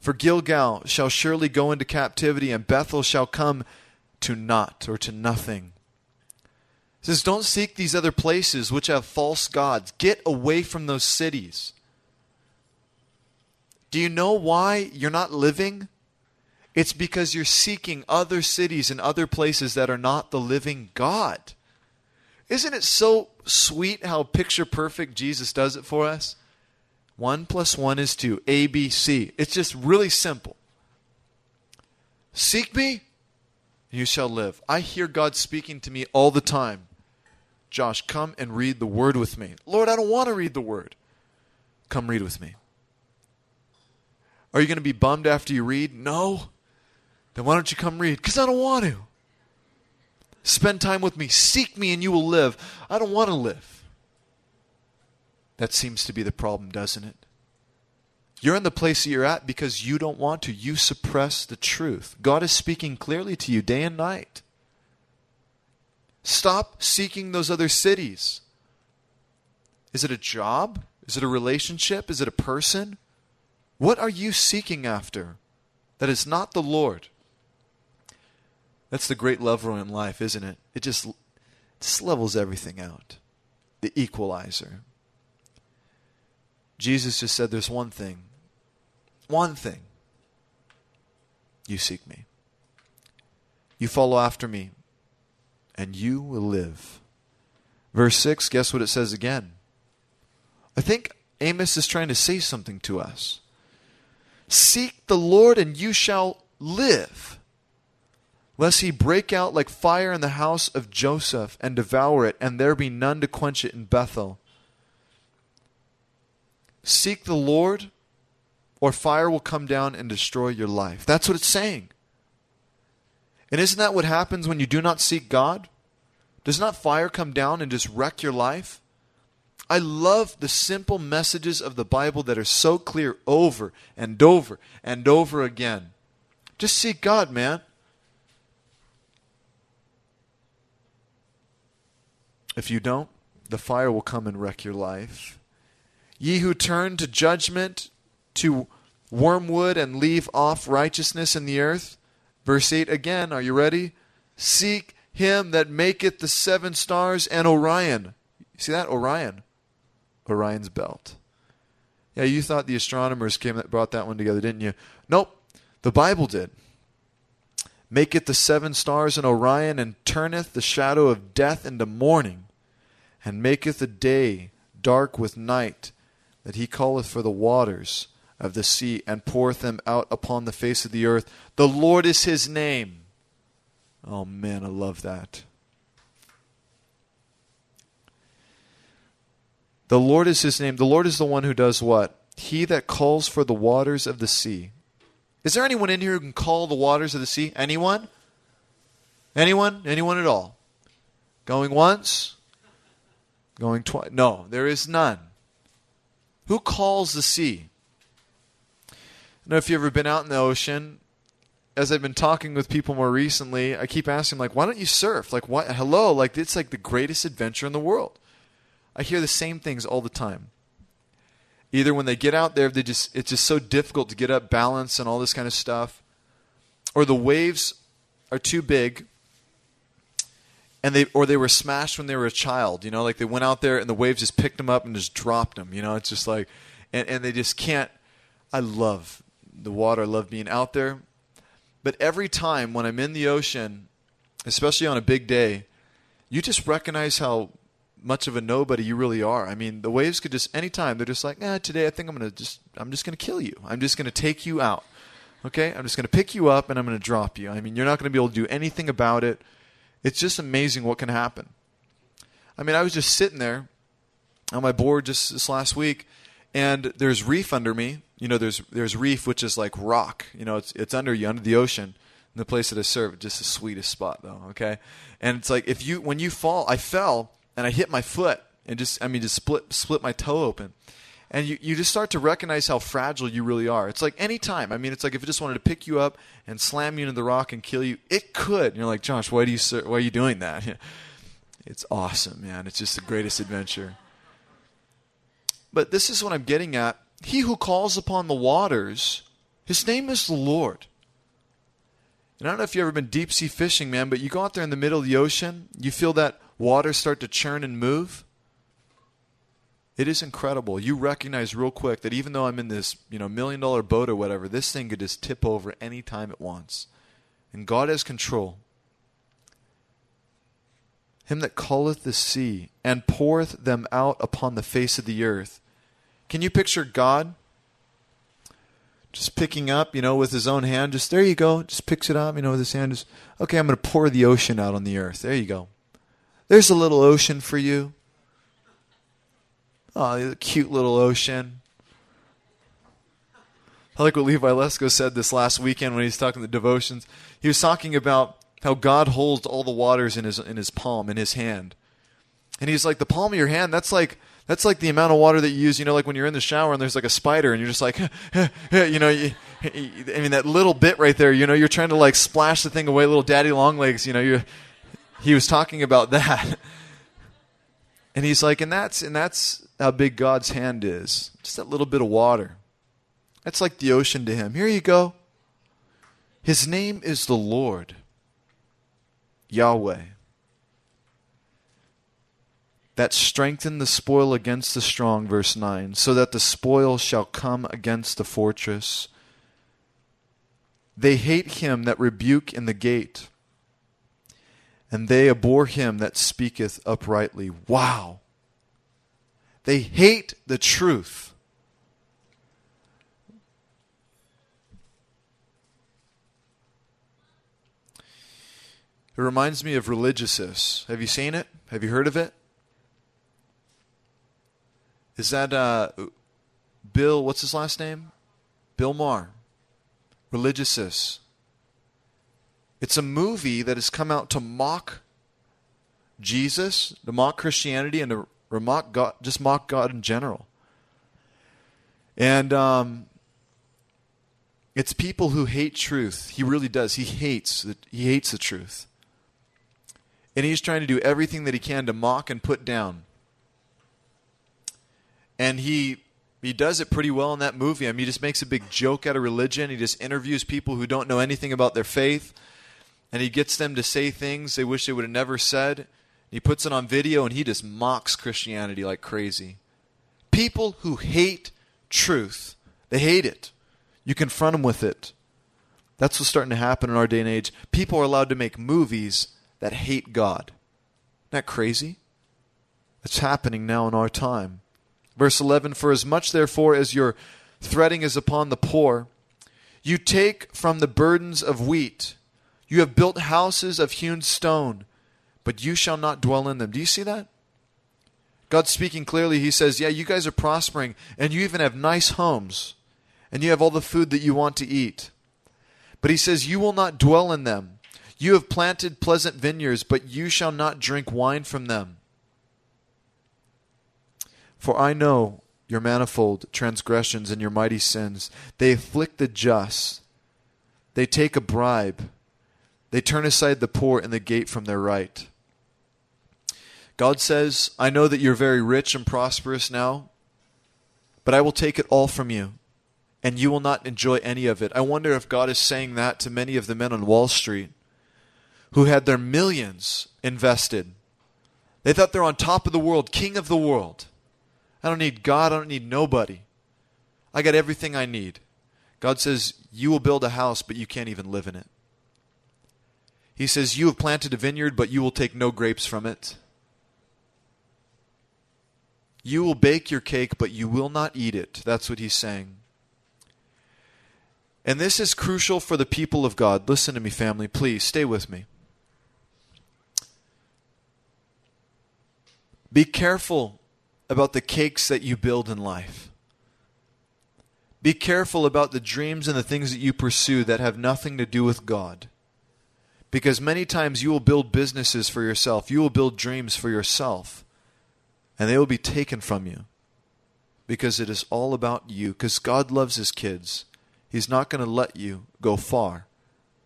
For Gilgal shall surely go into captivity, and Bethel shall come to naught or to nothing. It says, don't seek these other places which have false gods. Get away from those cities. Do you know why you're not living? It's because you're seeking other cities and other places that are not the living God. Isn't it so sweet how picture perfect Jesus does it for us? 1 + 1 is 2. A, B, C. It's just really simple. Seek me, and you shall live. I hear God speaking to me all the time. Josh, come and read the word with me. Lord, I don't want to read the word. Come read with me. Are you going to be bummed after you read? No. Then why don't you come read? Because I don't want to. Spend time with me. Seek me and you will live. I don't want to live. That seems to be the problem, doesn't it? You're in the place that you're at because you don't want to. You suppress the truth. God is speaking clearly to you day and night. Stop seeking those other cities. Is it a job? Is it a relationship? Is it a person? What are you seeking after that is not the Lord? That's the great leveler in life, isn't it? It just levels everything out. The equalizer. Jesus just said there's one thing. One thing. You seek me. You follow after me. And you will live. Verse 6, guess what it says again? I think Amos is trying to say something to us. Seek the Lord and you shall live, lest he break out like fire in the house of Joseph and devour it, and there be none to quench it in Bethel. Seek the Lord, or fire will come down and destroy your life. That's what it's saying. And isn't that what happens when you do not seek God? Does not fire come down and just wreck your life? I love the simple messages of the Bible that are so clear over and over and over again. Just seek God, man. If you don't, the fire will come and wreck your life. Ye who turn to judgment, to wormwood, and leave off righteousness in the earth. Verse 8 again, are you ready? Seek him that maketh the 7 stars and Orion. See that? Orion. Orion's belt. Yeah, you thought the astronomers brought that one together, didn't you? Nope. The Bible did. Maketh the 7 stars and Orion, and turneth the shadow of death into morning, and maketh the day dark with night, that he calleth for the waters of the sea, and poureth them out upon the face of the earth. The Lord is his name. Oh man, I love that. The Lord is his name. The Lord is the one who does what? He that calls for the waters of the sea. Is there anyone in here who can call the waters of the sea? Anyone? Anyone? Anyone at all? Going once? Going twice? No, there is none. Who calls the sea? I don't know if you've ever been out in the ocean. As I've been talking with people more recently, I keep asking, like, why don't you surf? Like, why? Hello? Like, it's like the greatest adventure in the world. I hear the same things all the time. Either when they get out there, it's just so difficult to get up, balance, and all this kind of stuff. Or the waves are too big, and they were smashed when they were a child. You know, like they went out there and the waves just picked them up and just dropped them. You know, it's just like, and they just can't. I love the water. I love being out there. But every time when I'm in the ocean, especially on a big day, you just recognize how much of a nobody you really are. I mean, the waves could just anytime they're just like, today I think I'm just gonna kill you. I'm just gonna take you out. Okay? I'm just gonna pick you up and I'm gonna drop you. I mean, you're not gonna be able to do anything about it. It's just amazing what can happen. I mean, I was just sitting there on my board just this last week, and there's reef under me. You know, there's reef, which is like rock. You know, it's under you, under the ocean. And the place that I serve, just the sweetest spot, though. Okay, and it's like I fell and I hit my foot and just split my toe open, and you just start to recognize how fragile you really are. It's like any time. I mean, it's like if it just wanted to pick you up and slam you into the rock and kill you, it could. And you're like, Josh, why are you doing that? It's awesome, man. It's just the greatest adventure. But this is what I'm getting at. He who calls upon the waters, his name is the Lord. And I don't know if you've ever been deep sea fishing, man, but you go out there in the middle of the ocean, you feel that water start to churn and move. It is incredible. You recognize real quick that even though I'm in this, $1 million boat or whatever, this thing could just tip over any time it wants. And God has control. Him that calleth the sea and poureth them out upon the face of the earth. Can you picture God just picking up, with his own hand? Just, there you go. Just picks it up, with his hand. Just, okay, I'm going to pour the ocean out on the earth. There you go. There's a little ocean for you. Oh, cute little ocean. I like what Levi Lesko said this last weekend when he was talking the devotions. He was talking about how God holds all the waters in his palm, in his hand. And he's like, the palm of your hand, that's like the amount of water that you use, like when you're in the shower and there's like a spider and you're just like, that little bit right there, you're trying to like splash the thing away, little daddy long legs, he was talking about that. And he's like, and that's how big God's hand is. Just that little bit of water. That's like the ocean to him. Here you go. His name is the Lord, Yahweh, that strengthened the spoil against the strong, verse 9, so that the spoil shall come against the fortress. They hate him that rebuke in the gate, and they abhor him that speaketh uprightly. Wow! They hate the truth. It reminds me of Religulous. Have you seen it? Have you heard of it? Is that Bill, what's his last name? Bill Maher. Religulous. It's a movie that has come out to mock Jesus, to mock Christianity, and to mock God, just mock God in general. And it's people who hate truth. He really does. He hates the truth. And he's trying to do everything that he can to mock and put down. And he does it pretty well in that movie. I mean, he just makes a big joke out of religion. He just interviews people who don't know anything about their faith. And he gets them to say things they wish they would have never said. He puts it on video, and he just mocks Christianity like crazy. People who hate truth, they hate it. You confront them with it. That's what's starting to happen in our day and age. People are allowed to make movies that hate God. Isn't that crazy? It's happening now in our time. Verse 11, for as much therefore as your threading is upon the poor, you take from the burdens of wheat. You have built houses of hewn stone, but you shall not dwell in them. Do you see that? God's speaking clearly. He says, yeah, you guys are prospering, and you even have nice homes, and you have all the food that you want to eat. But he says, you will not dwell in them. You have planted pleasant vineyards, but you shall not drink wine from them. For I know your manifold transgressions and your mighty sins. They afflict the just. They take a bribe. They turn aside the poor and the gate from their right. God says, I know that you're very rich and prosperous now, but I will take it all from you, and you will not enjoy any of it. I wonder if God is saying that to many of the men on Wall Street who had their millions invested. They thought they're on top of the world, king of the world. I don't need God. I don't need nobody. I got everything I need. God says, you will build a house, but you can't even live in it. He says, you have planted a vineyard, but you will take no grapes from it. You will bake your cake, but you will not eat it. That's what he's saying. And this is crucial for the people of God. Listen to me, family. Please stay with me. Be careful about the cakes that you build in life. Be careful about the dreams and the things that you pursue that have nothing to do with God. Because many times you will build businesses for yourself. You will build dreams for yourself. And they will be taken from you. Because it is all about you. Because God loves his kids. He's not going to let you go far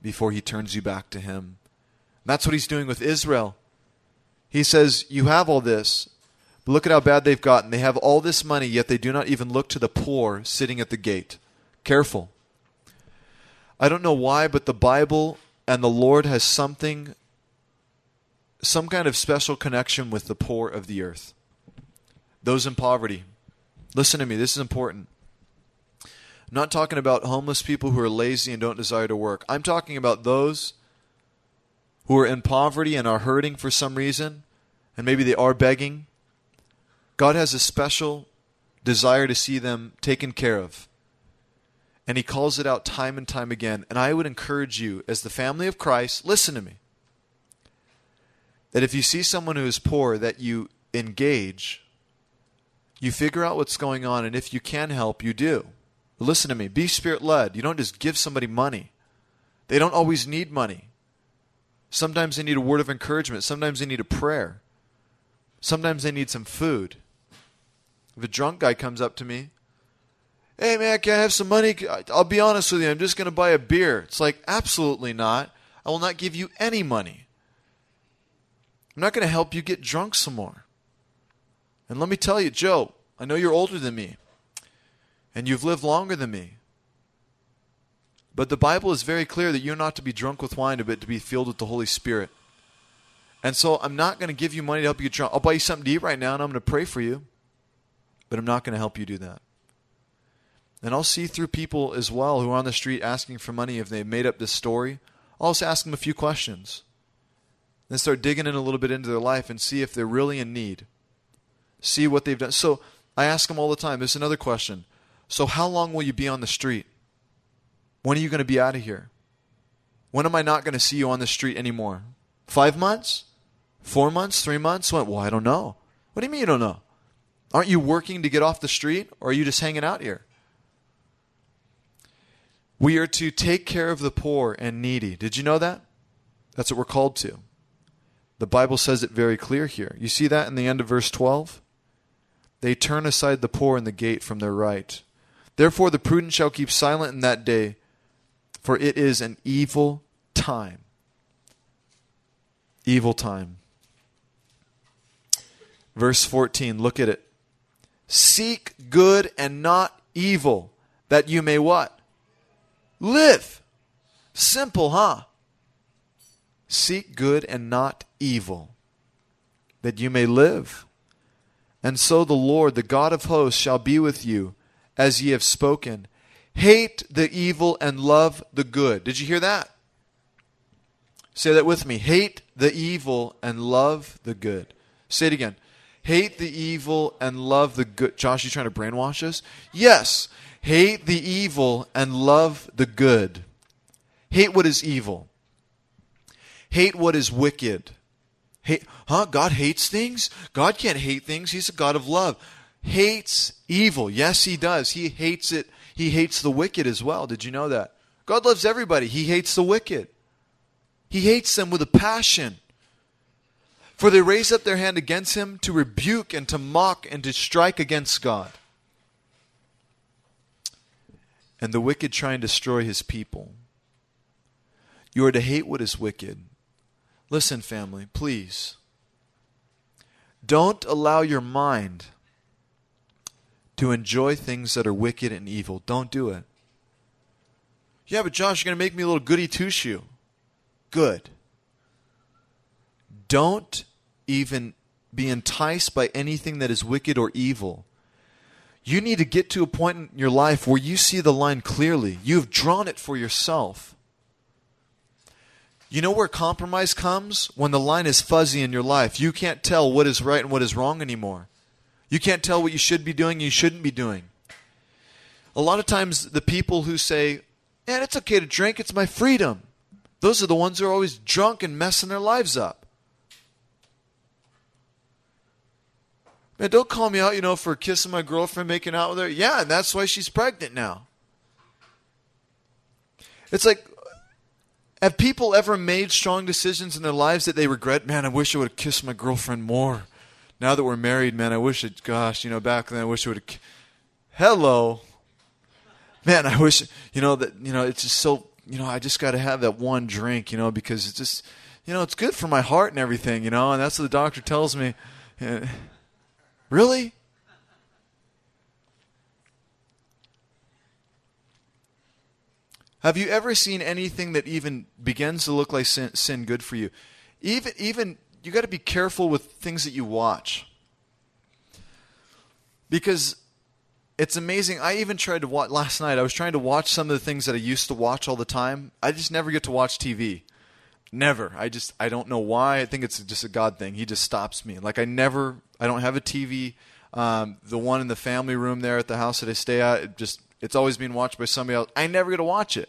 before he turns you back to him. And that's what he's doing with Israel. He says, you have all this. But look at how bad they've gotten. They have all this money, yet they do not even look to the poor sitting at the gate. Careful. I don't know why, but the Bible and the Lord has some kind of special connection with the poor of the earth. Those in poverty. Listen to me. This is important. I'm not talking about homeless people who are lazy and don't desire to work. I'm talking about those who are in poverty and are hurting for some reason, and maybe they are begging. God has a special desire to see them taken care of. And he calls it out time and time again. And I would encourage you, as the family of Christ, listen to me, that if you see someone who is poor, that you engage, you figure out what's going on, and if you can help, you do. But listen to me. Be Spirit-led. You don't just give somebody money. They don't always need money. Sometimes they need a word of encouragement. Sometimes they need a prayer. Sometimes they need some food. If a drunk guy comes up to me, hey, man, can I have some money? I'll be honest with you. I'm just going to buy a beer. It's like, absolutely not. I will not give you any money. I'm not going to help you get drunk some more. And let me tell you, Joe, I know you're older than me, and you've lived longer than me, But the Bible is very clear that you're not to be drunk with wine, but to be filled with the Holy Spirit. And so I'm not going to give you money to help you get drunk. I'll buy you something to eat right now, and I'm going to pray for you. But I'm not going to help you do that. And I'll see through people as well who are on the street asking for money if they've made up this story. I'll just ask them a few questions. Then start digging in a little bit into their life and see if they're really in need. See what they've done. So I ask them all the time. This is another question. So how long will you be on the street? When are you going to be out of here? When am I not going to see you on the street anymore? 5 months? 4 months? 3 months? What? Well, I don't know. What do you mean you don't know? Aren't you working to get off the street, or are you just hanging out here? We are to take care of the poor and needy. Did you know that? That's what we're called to. The Bible says it very clear here. You see that in the end of verse 12? They turn aside the poor in the gate from their right. Therefore the prudent shall keep silent in that day, for it is an evil time. Evil time. Verse 14, look at it. Seek good and not evil, that you may what? Live. Simple, huh? Seek good and not evil, that you may live. And so the Lord, the God of hosts, shall be with you, as ye have spoken. Hate the evil and love the good. Did you hear that? Say that with me. Hate the evil and love the good. Say it again. Hate the evil and love the good. Josh, you trying to brainwash us? Yes. Hate the evil and love the good. Hate what is evil. Hate what is wicked. Hate, huh? God hates things? God can't hate things. He's a God of love. Hates evil. Yes, he does. He hates it. He hates the wicked as well. Did you know that? God loves everybody. He hates the wicked. He hates them with a passion. For they raise up their hand against him to rebuke and to mock and to strike against God. And the wicked try and destroy his people. You are to hate what is wicked. Listen, family, please. Don't allow your mind to enjoy things that are wicked and evil. Don't do it. Yeah, but Josh, you're going to make me a little goody two-shoe. Good. Don't even be enticed by anything that is wicked or evil. You need to get to a point in your life where you see the line clearly. You've drawn it for yourself. You know where compromise comes? When the line is fuzzy in your life. You can't tell what is right and what is wrong anymore. You can't tell what you should be doing and you shouldn't be doing. A lot of times the people who say, man, it's okay to drink, it's my freedom. Those are the ones who are always drunk and messing their lives up. Man, don't call me out, you know, for kissing my girlfriend, making out with her. Yeah, and that's why she's pregnant now. It's like, have people ever made strong decisions in their lives that they regret? Man, I wish I would have kissed my girlfriend more. Now that we're married, man, I wish it, gosh, you know, back then I wish I would have. Hello. Man, I wish, you know, that, you know, it's just so, you know, I just got to have that one drink, you know, because it's just, you know, it's good for my heart and everything, you know, and that's what the doctor tells me. Really? Have you ever seen anything that even begins to look like sin good for you? Even you got to be careful with things that you watch. Because it's amazing. I even tried to watch last night. I was trying to watch some of the things that I used to watch all the time. I just never get to watch TV. Never. I don't know why. I think it's just a God thing. He just stops me. Like I don't have a TV. The one in the family room there at the house that I stay at, it's always being watched by somebody else. I never get to watch it.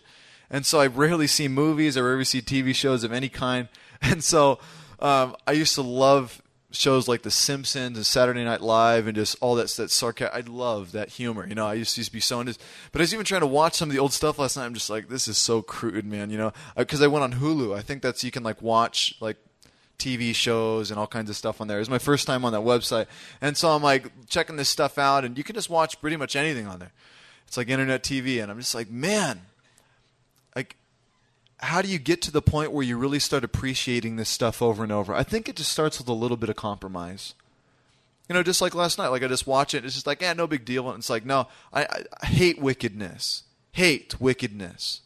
And so I rarely see movies. I rarely see TV shows of any kind. And so I used to love shows like The Simpsons and Saturday Night Live and just all that sarcasm. I love that humor. You know, I used to be so into it. But I was even trying to watch some of the old stuff last night. I'm just like, this is so crude, man, you know. Because I went on Hulu. I think that's you can like watch like TV shows and all kinds of stuff on there. It was my first time on that website. And so I'm like checking this stuff out. And you can just watch pretty much anything on there. It's like internet TV. And I'm just like, man, like, how do you get to the point where you really start appreciating this stuff over and over? I think it just starts with a little bit of compromise. You know, just like last night, like I just watch it. It's just like, yeah, no big deal. And it's like, no, I hate wickedness. Hate wickedness.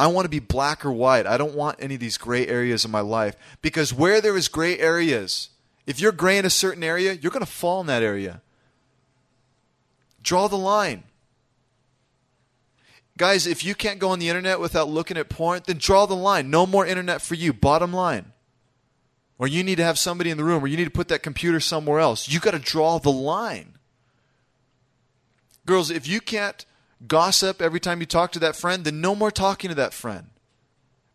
I want to be black or white. I don't want any of these gray areas in my life. Because where there is gray areas, if you're gray in a certain area, you're going to fall in that area. Draw the line. Guys, if you can't go on the internet without looking at porn, then draw the line. No more internet for you, bottom line. Or you need to have somebody in the room, or you need to put that computer somewhere else. You got to draw the line. Girls, if you can't gossip every time you talk to that friend, then no more talking to that friend.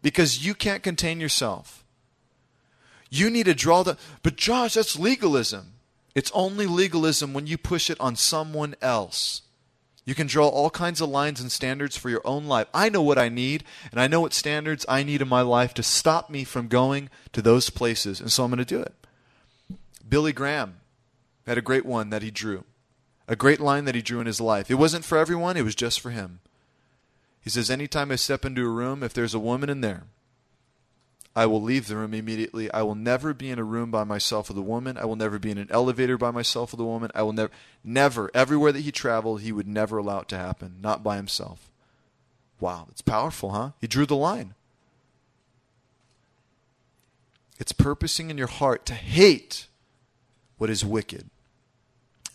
Because you can't contain yourself. You need to draw the... But Josh, that's legalism. It's only legalism when you push it on someone else. You can draw all kinds of lines and standards for your own life. I know what I need, and I know what standards I need in my life to stop me from going to those places, and so I'm going to do it. Billy Graham had a great one that he drew, a great line that he drew in his life. It wasn't for everyone, it was just for him. He says, anytime I step into a room, if there's a woman in there, I will leave the room immediately. I will never be in a room by myself with a woman. I will never be in an elevator by myself with a woman. I will never, everywhere that he traveled, he would never allow it to happen, not by himself. Wow, it's powerful, huh? He drew the line. It's purposing in your heart to hate what is wicked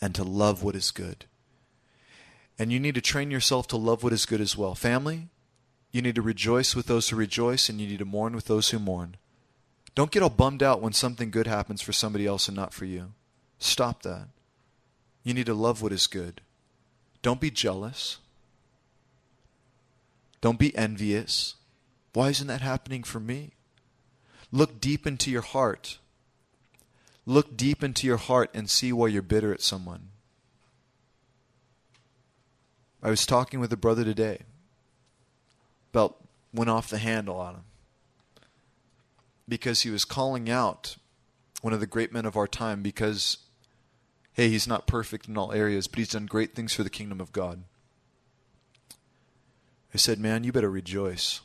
and to love what is good. And you need to train yourself to love what is good as well. Family? You need to rejoice with those who rejoice, and you need to mourn with those who mourn. Don't get all bummed out when something good happens for somebody else and not for you. Stop that. You need to love what is good. Don't be jealous. Don't be envious. Why isn't that happening for me? Look deep into your heart. Look deep into your heart and see why you're bitter at someone. I was talking with a brother today. Belt went off the handle on him because he was calling out one of the great men of our time because, hey, he's not perfect in all areas, but he's done great things for the kingdom of God. I said, man, you better rejoice.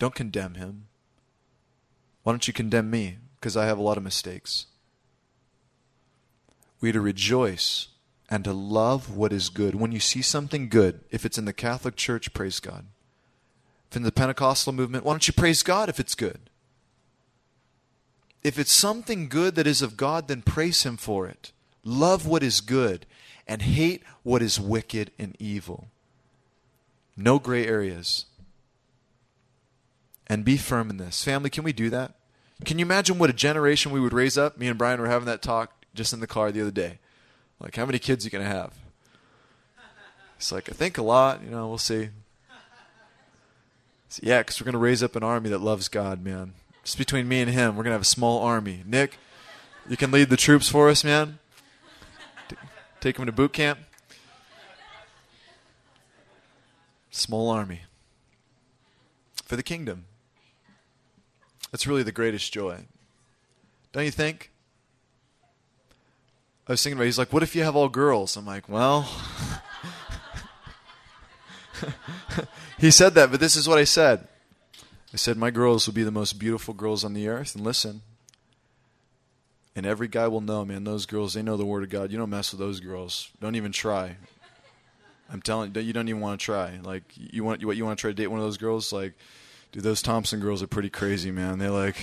Don't condemn him. Why don't you condemn me? Because I have a lot of mistakes. We are to rejoice and to love what is good. When you see something good, if it's in the Catholic Church, praise God. If in the Pentecostal movement, why don't you praise God if it's good? If it's something good that is of God, then praise Him for it. Love what is good and hate what is wicked and evil. No gray areas. And be firm in this. Family, can we do that? Can you imagine what a generation we would raise up? Me and Brian were having that talk just in the car the other day. Like, how many kids are you going to have? It's like, I think a lot. You know, we'll see. So yeah, because we're going to raise up an army that loves God, man. Just between me and him, we're going to have a small army. Nick, you can lead the troops for us, man. Take them to boot camp. Small army. For the kingdom. That's really the greatest joy. Don't you think? I was thinking about it. He's like, what if you have all girls? I'm like, well... He said that, but this is what I said. I said, my girls will be the most beautiful girls on the earth. And listen, and every guy will know, man, those girls, they know the word of God. You don't mess with those girls. Don't even try. I'm telling you, you don't even want to try. Like, you want to try to date one of those girls? Like, dude, those Thompson girls are pretty crazy, man. They're like,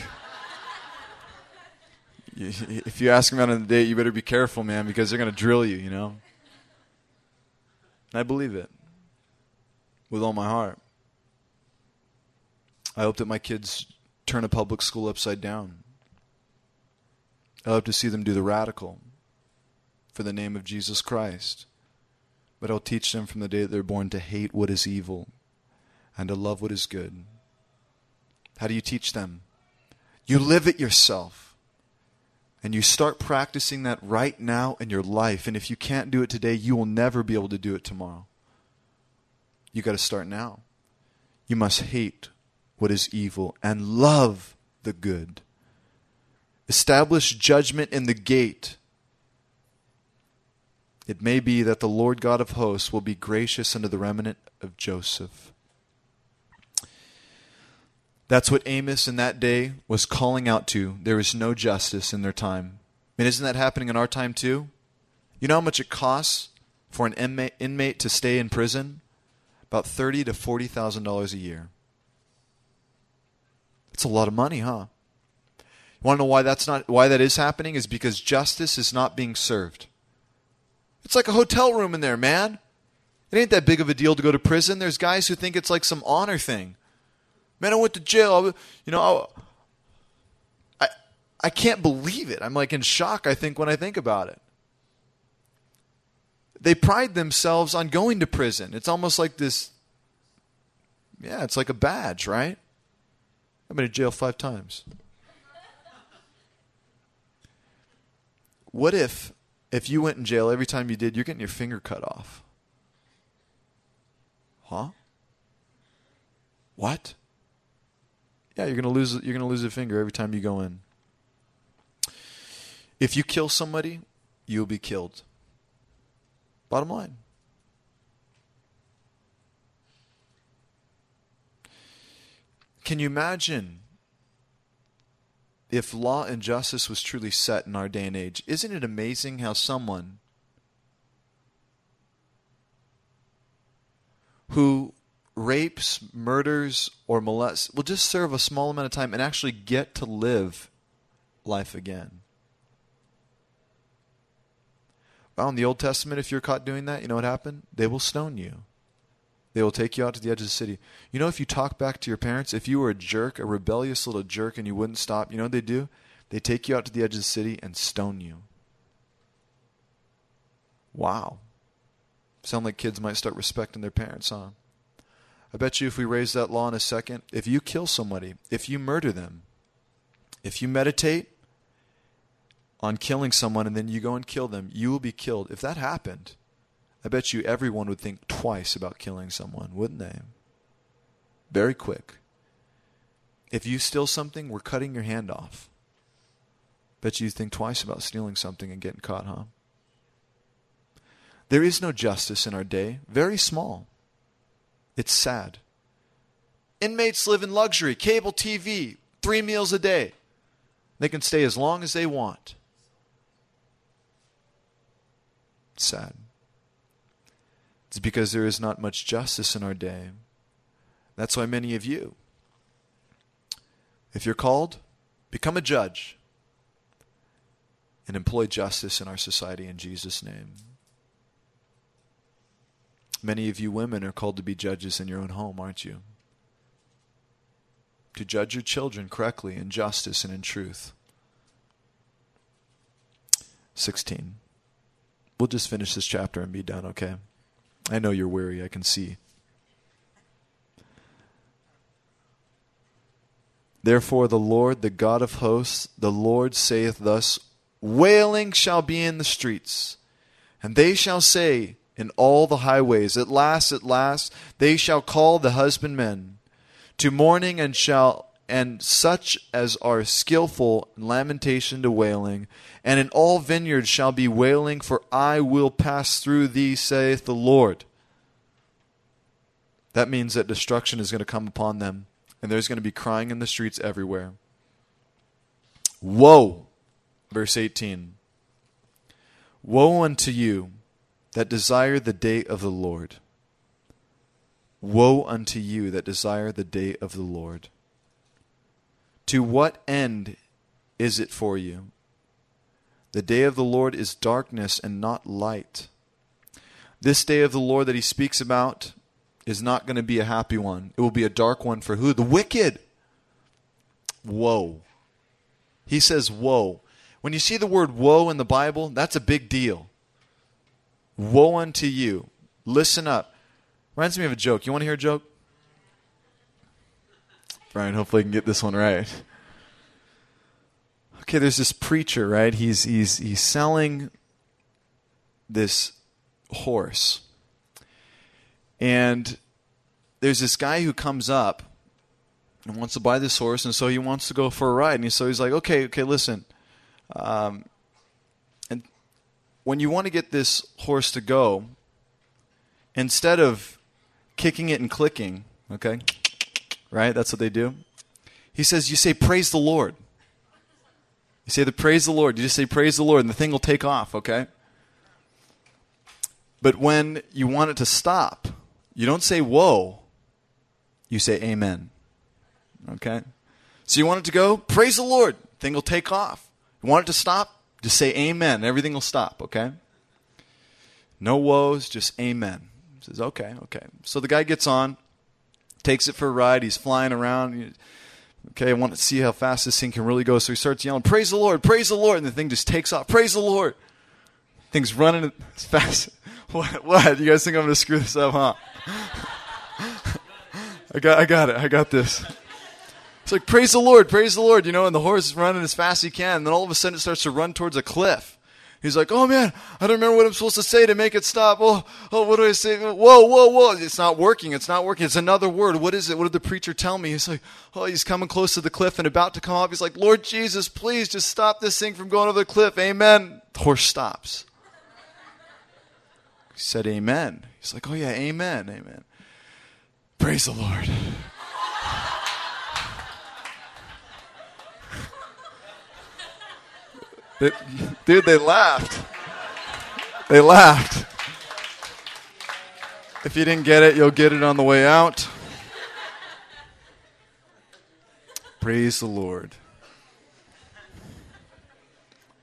if you ask them out on a date, you better be careful, man, because they're going to drill you, you know? And I believe it. With all my heart. I hope that my kids turn a public school upside down. I hope to see them do the radical for the name of Jesus Christ. But I'll teach them from the day that they're born to hate what is evil and to love what is good. How do you teach them? You live it yourself. And you start practicing that right now in your life. And if you can't do it today, you will never be able to do it tomorrow. You got to start now. You must hate what is evil and love the good. Establish judgment in the gate. It may be that the Lord God of hosts will be gracious unto the remnant of Joseph. That's what Amos in that day was calling out to. There is no justice in their time. I mean, isn't that happening in our time too? You know how much it costs for an inmate to stay in prison? About $30,000 to $40,000 a year. It's a lot of money, huh? You want to know why that is happening? Is because justice is not being served. It's like a hotel room in there, man. It ain't that big of a deal to go to prison. There's guys who think it's like some honor thing. Man, I went to jail. I can't believe it. I'm like in shock, I think, when I think about it. They pride themselves on going to prison. It's almost like this, it's like a badge, right? I've been to jail 5 times. What if you went in jail every time you did, you're getting your finger cut off? Huh? What? Yeah, you're gonna lose a finger every time you go in. If you kill somebody, you'll be killed. Bottom line. Can you imagine if law and justice was truly set in our day and age? Isn't it amazing how someone who rapes, murders, or molests will just serve a small amount of time and actually get to live life again? Well, in the Old Testament, if you're caught doing that, you know what happened? They will stone you. They will take you out to the edge of the city. You know, if you talk back to your parents, if you were a jerk, a rebellious little jerk, and you wouldn't stop, you know what they do? They take you out to the edge of the city and stone you. Wow. Sound like kids might start respecting their parents, huh? I bet you if we raise that law in a second, if you kill somebody, if you murder them, if you meditate on killing someone and then you go and kill them, you will be killed. If that happened, I bet you everyone would think twice about killing someone, wouldn't they? Very quick. If you steal something, we're cutting your hand off. Bet you think twice about stealing something and getting caught, huh? There is no justice in our day. Very small. It's sad. Inmates live in luxury, cable TV, 3 meals a day. They can stay as long as they want. Sad. It's because there is not much justice in our day. That's why many of you, if you're called, become a judge and employ justice in our society in Jesus' name. Many of you women are called to be judges in your own home, aren't you? To judge your children correctly in justice and in truth. 16. We'll just finish this chapter and be done, okay? I know you're weary, I can see. Therefore the Lord, the God of hosts, the Lord saith thus, wailing shall be in the streets, and they shall say, in all the highways, at last, they shall call the husbandmen to mourning, and shall, and such as are skillful in lamentation to wailing, and in all vineyards shall be wailing, for I will pass through thee, saith the Lord. That means that destruction is going to come upon them, and there's going to be crying in the streets everywhere. Woe, verse 18. Woe unto you that desire the day of the Lord. Woe unto you that desire the day of the Lord. To what end is it for you? The day of the Lord is darkness and not light. This day of the Lord that he speaks about is not going to be a happy one. It will be a dark one for who? The wicked. Woe. He says woe. When you see the word woe in the Bible, that's a big deal. Woe unto you. Listen up. Reminds me of a joke. You want to hear a joke? Brian, hopefully I can get this one right. Okay, there's this preacher, right? He's selling this horse. And there's this guy who comes up and wants to buy this horse, and so he wants to go for a ride. And so he's like, okay, listen. When you want to get this horse to go, instead of kicking it and clicking, okay, right, that's what they do. He says, you say, praise the Lord. You say, praise the Lord. You just say, praise the Lord, and the thing will take off, okay? But when you want it to stop, you don't say, whoa. You say, amen, okay? So you want it to go? Praise the Lord. Thing will take off. You want it to stop? Just say amen. Everything will stop, okay? No woes, just amen. He says, okay. So the guy gets on, takes it for a ride. He's flying around. Okay, I want to see how fast this thing can really go. So he starts yelling, praise the Lord, praise the Lord. And the thing just takes off. Praise the Lord. Thing's running as fast. What? You guys think I'm going to screw this up, huh? I got it. I got this. It's like, praise the Lord, praise the Lord, you know, and the horse is running as fast as he can. And then all of a sudden it starts to run towards a cliff. He's like, oh, man, I don't remember what I'm supposed to say to make it stop. Oh, what do I say? Whoa. It's not working. It's another word. What is it? What did the preacher tell me? He's like, oh, he's coming close to the cliff and about to come off. He's like, Lord Jesus, please just stop this thing from going over the cliff. Amen. The horse stops. He said, amen. He's like, oh, yeah, amen. Praise the Lord. They laughed. They laughed. If you didn't get it, you'll get it on the way out. Praise the Lord.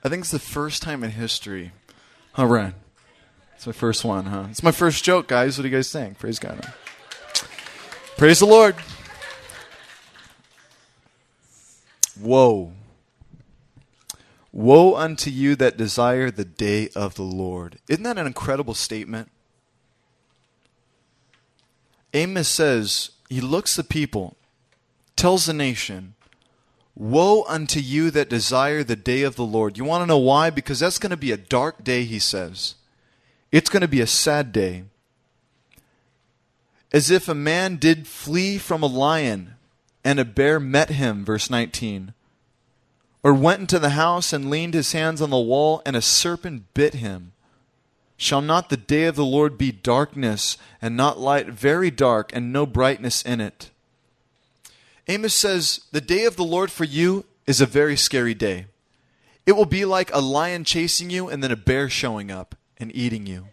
I think it's the first time in history. All right. It's my first one, huh? It's my first joke, guys. What do you guys think? Praise God. Praise the Lord. Whoa. Woe unto you that desire the day of the Lord. Isn't that an incredible statement? Amos says, he looks the people, tells the nation, woe unto you that desire the day of the Lord. You want to know why? Because that's going to be a dark day, he says. It's going to be a sad day. As if a man did flee from a lion and a bear met him, verse 19. Or went into the house and leaned his hands on the wall, and a serpent bit him. Shall not the day of the Lord be darkness, and not light, very dark, and no brightness in it? Amos says, the day of the Lord for you is a very scary day. It will be like a lion chasing you, and then a bear showing up and eating you.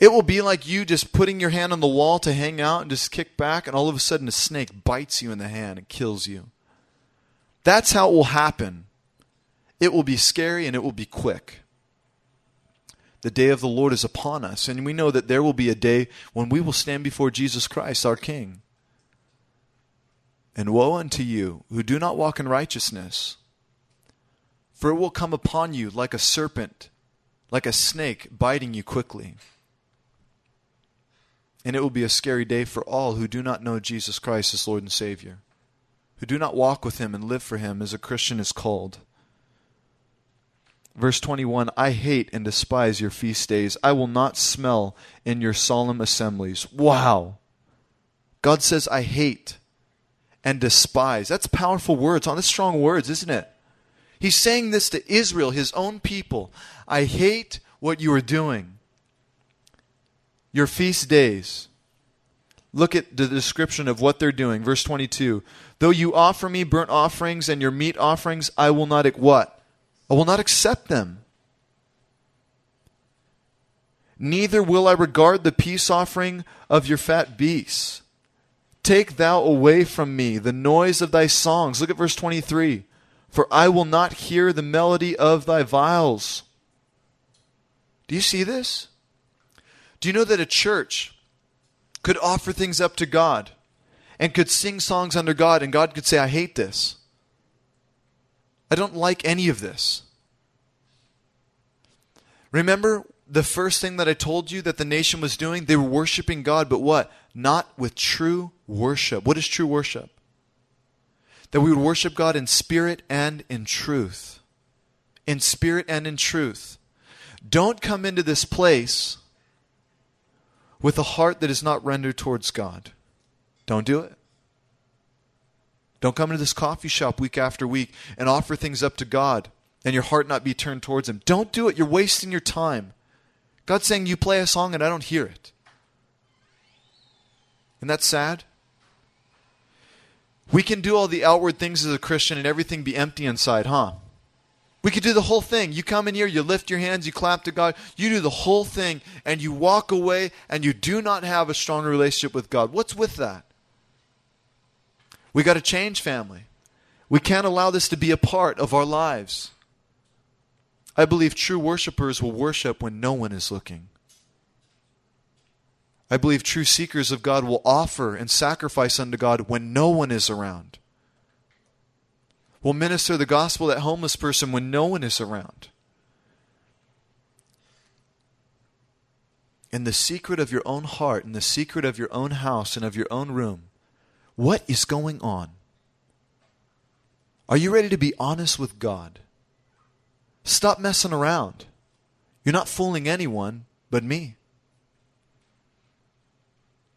It will be like you just putting your hand on the wall to hang out and just kick back, and all of a sudden a snake bites you in the hand and kills you. That's how it will happen. It will be scary and it will be quick. The day of the Lord is upon us, and we know that there will be a day when we will stand before Jesus Christ, our King. And woe unto you who do not walk in righteousness, for it will come upon you like a serpent, like a snake biting you quickly. And it will be a scary day for all who do not know Jesus Christ as Lord and Savior, who do not walk with him and live for him as a Christian is called. Verse 21, I hate and despise your feast days. I will not smell in your solemn assemblies. Wow. God says, I hate and despise. That's powerful words. That's strong words, isn't it? He's saying this to Israel, his own people. I hate what you are doing. Your feast days. Look at the description of what they're doing. Verse 22. Though you offer me burnt offerings and your meat offerings, I will not what? I will not accept them. Neither will I regard the peace offering of your fat beasts. Take thou away from me the noise of thy songs. Look at verse 23. For I will not hear the melody of thy viols. Do you see this? Do you know that a church could offer things up to God and could sing songs under God, and God could say, I hate this. I don't like any of this. Remember the first thing that I told you that the nation was doing? They were worshiping God, but what? Not with true worship. What is true worship? That we would worship God in spirit and in truth. In spirit and in truth. Don't come into this place with a heart that is not rendered towards God. Don't do it. Don't come into this coffee shop week after week and offer things up to God and your heart not be turned towards him. Don't do it. You're wasting your time. God's saying, you play a song and I don't hear it. Isn't that sad? We can do all the outward things as a Christian and everything be empty inside, huh? We could do the whole thing. You come in here, you lift your hands, you clap to God, you do the whole thing, and you walk away, and you do not have a stronger relationship with God. What's with that? We got to change, family. We can't allow this to be a part of our lives. I believe true worshipers will worship when no one is looking. I believe true seekers of God will offer and sacrifice unto God when no one is around. We'll minister the gospel to that homeless person when no one is around. In the secret of your own heart, in the secret of your own house and of your own room, what is going on? Are you ready to be honest with God? Stop messing around. You're not fooling anyone but me.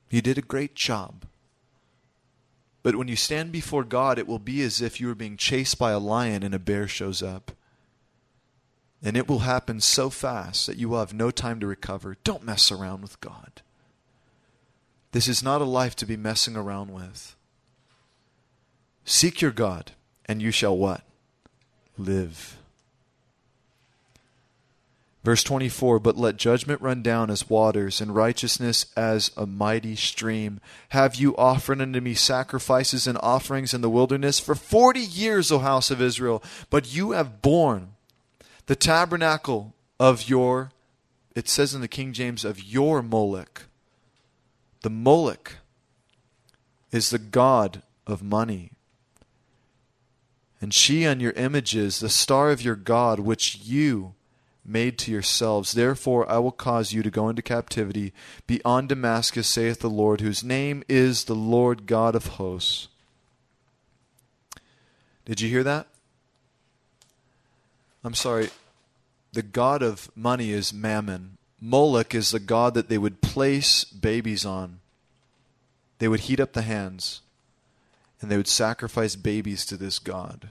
You did a great job. But when you stand before God, it will be as if you were being chased by a lion and a bear shows up. And it will happen so fast that you will have no time to recover. Don't mess around with God. This is not a life to be messing around with. Seek your God, and you shall what? Live. Verse 24, but let judgment run down as waters, and righteousness as a mighty stream. Have you offered unto me sacrifices and offerings in the wilderness for 40 years, O house of Israel? But you have borne the tabernacle of your, it says in the King James, of your Moloch. The Moloch is the god of money. And she on your images, the star of your god, which you made to yourselves. Therefore I will cause you to go into captivity beyond Damascus, saith the Lord, whose name is the Lord God of hosts. Did you hear that? I'm sorry. The god of money is Mammon. Moloch is the god that they would place babies on. They would heat up the hands, and they would sacrifice babies to this god.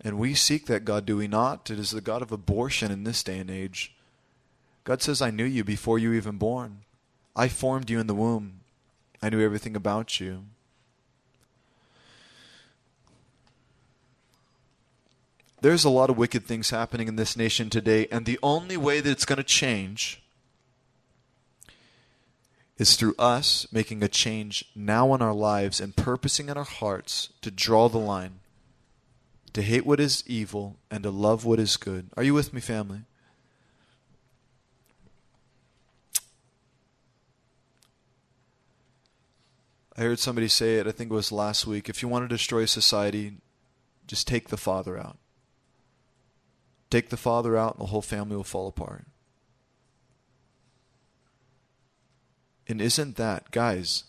And we seek that god, do we not? It is the god of abortion in this day and age. God says, I knew you before you were even born. I formed you in the womb. I knew everything about you. There's a lot of wicked things happening in this nation today, and the only way that it's going to change is through us making a change now in our lives and purposing in our hearts to draw the line, to hate what is evil and to love what is good. Are you with me, family? I heard somebody say it, I think it was last week. If you want to destroy society, just take the father out. Take the father out and the whole family will fall apart. And isn't that, guys,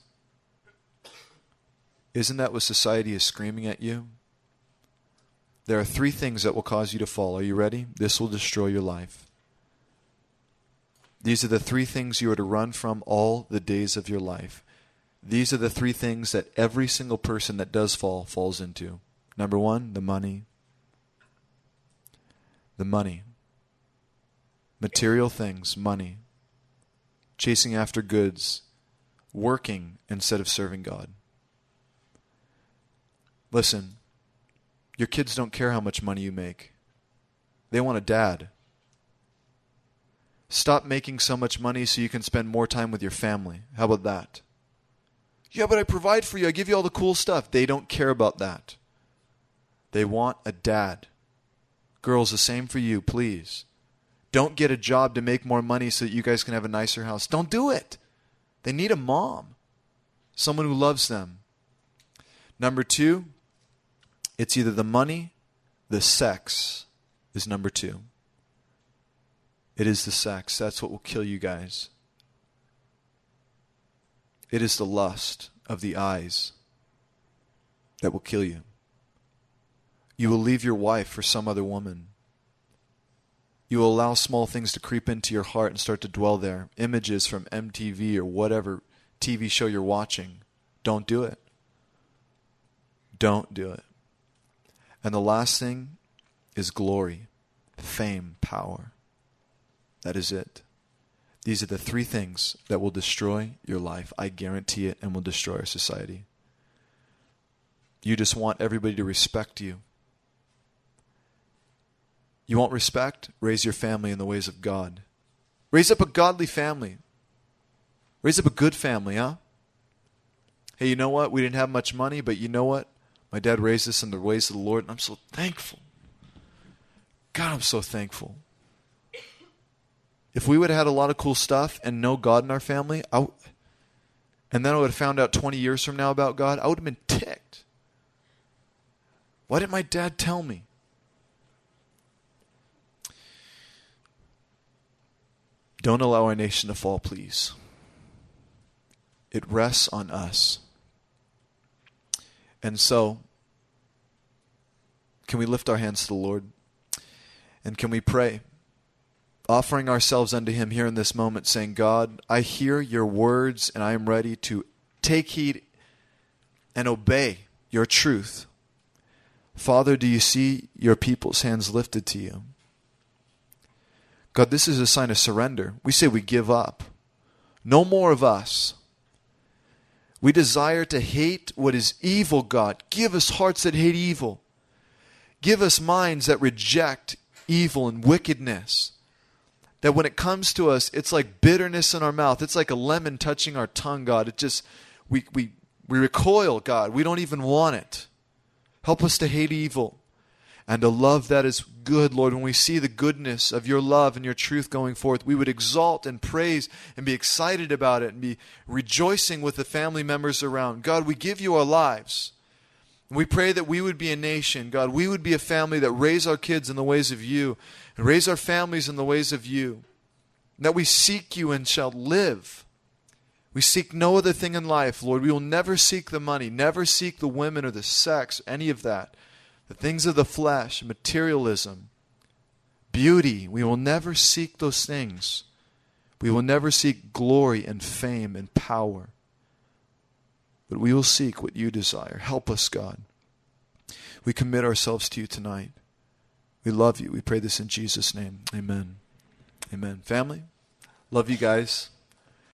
isn't that what society is screaming at you? There are three things that will cause you to fall. Are you ready? This will destroy your life. These are the three things you are to run from all the days of your life. These are the three things that every single person that does fall, falls into. Number one, the money. The money. Material things, money. Chasing after goods. Working instead of serving God. Listen. Your kids don't care how much money you make. They want a dad. Stop making so much money so you can spend more time with your family. How about that? Yeah, but I provide for you. I give you all the cool stuff. They don't care about that. They want a dad. Girls, the same for you, please. Don't get a job to make more money so that you guys can have a nicer house. Don't do it. They need a mom. Someone who loves them. Number two. It's either the money, the sex is number two. It is the sex. That's what will kill you guys. It is the lust of the eyes that will kill you. You will leave your wife for some other woman. You will allow small things to creep into your heart and start to dwell there. Images from MTV or whatever TV show you're watching. Don't do it. Don't do it. And the last thing is glory, fame, power. That is it. These are the three things that will destroy your life. I guarantee it, and will destroy our society. You just want everybody to respect you. You want respect? Raise your family in the ways of God. Raise up a godly family. Raise up a good family, huh? hey, you know what? We didn't have much money, but you know what? My dad raised us in the ways of the Lord, and I'm so thankful. God, I'm so thankful. If we would have had a lot of cool stuff and no God in our family, and then I would have found out 20 years from now about God, I would have been ticked. Why didn't my dad tell me? Don't allow our nation to fall, please. It rests on us. And so, can we lift our hands to the Lord? And can we pray, offering ourselves unto him here in this moment, saying, God, I hear your words, and I am ready to take heed and obey your truth. Father, do you see your people's hands lifted to you? God, this is a sign of surrender. We say we give up. No more of us. We desire to hate what is evil, God. Give us hearts that hate evil. Give us minds that reject evil and wickedness. That when it comes to us, it's like bitterness in our mouth. It's like a lemon touching our tongue, God. It just, we recoil, God. We don't even want it. Help us to hate evil and to love that is good, Lord. When we see the goodness of your love and your truth going forth, we would exalt and praise and be excited about it and be rejoicing with the family members around. God, we give you our lives. We pray that we would be a nation, God. We would be a family that raise our kids in the ways of you and raise our families in the ways of you. And that we seek you and shall live. We seek no other thing in life, Lord. We will never seek the money, never seek the women or the sex, any of that. The things of the flesh, materialism, beauty. We will never seek those things. We will never seek glory and fame and power. But we will seek what you desire. Help us, God. We commit ourselves to you tonight. We love you. We pray this in Jesus' name. Amen. Amen. Family, love you guys.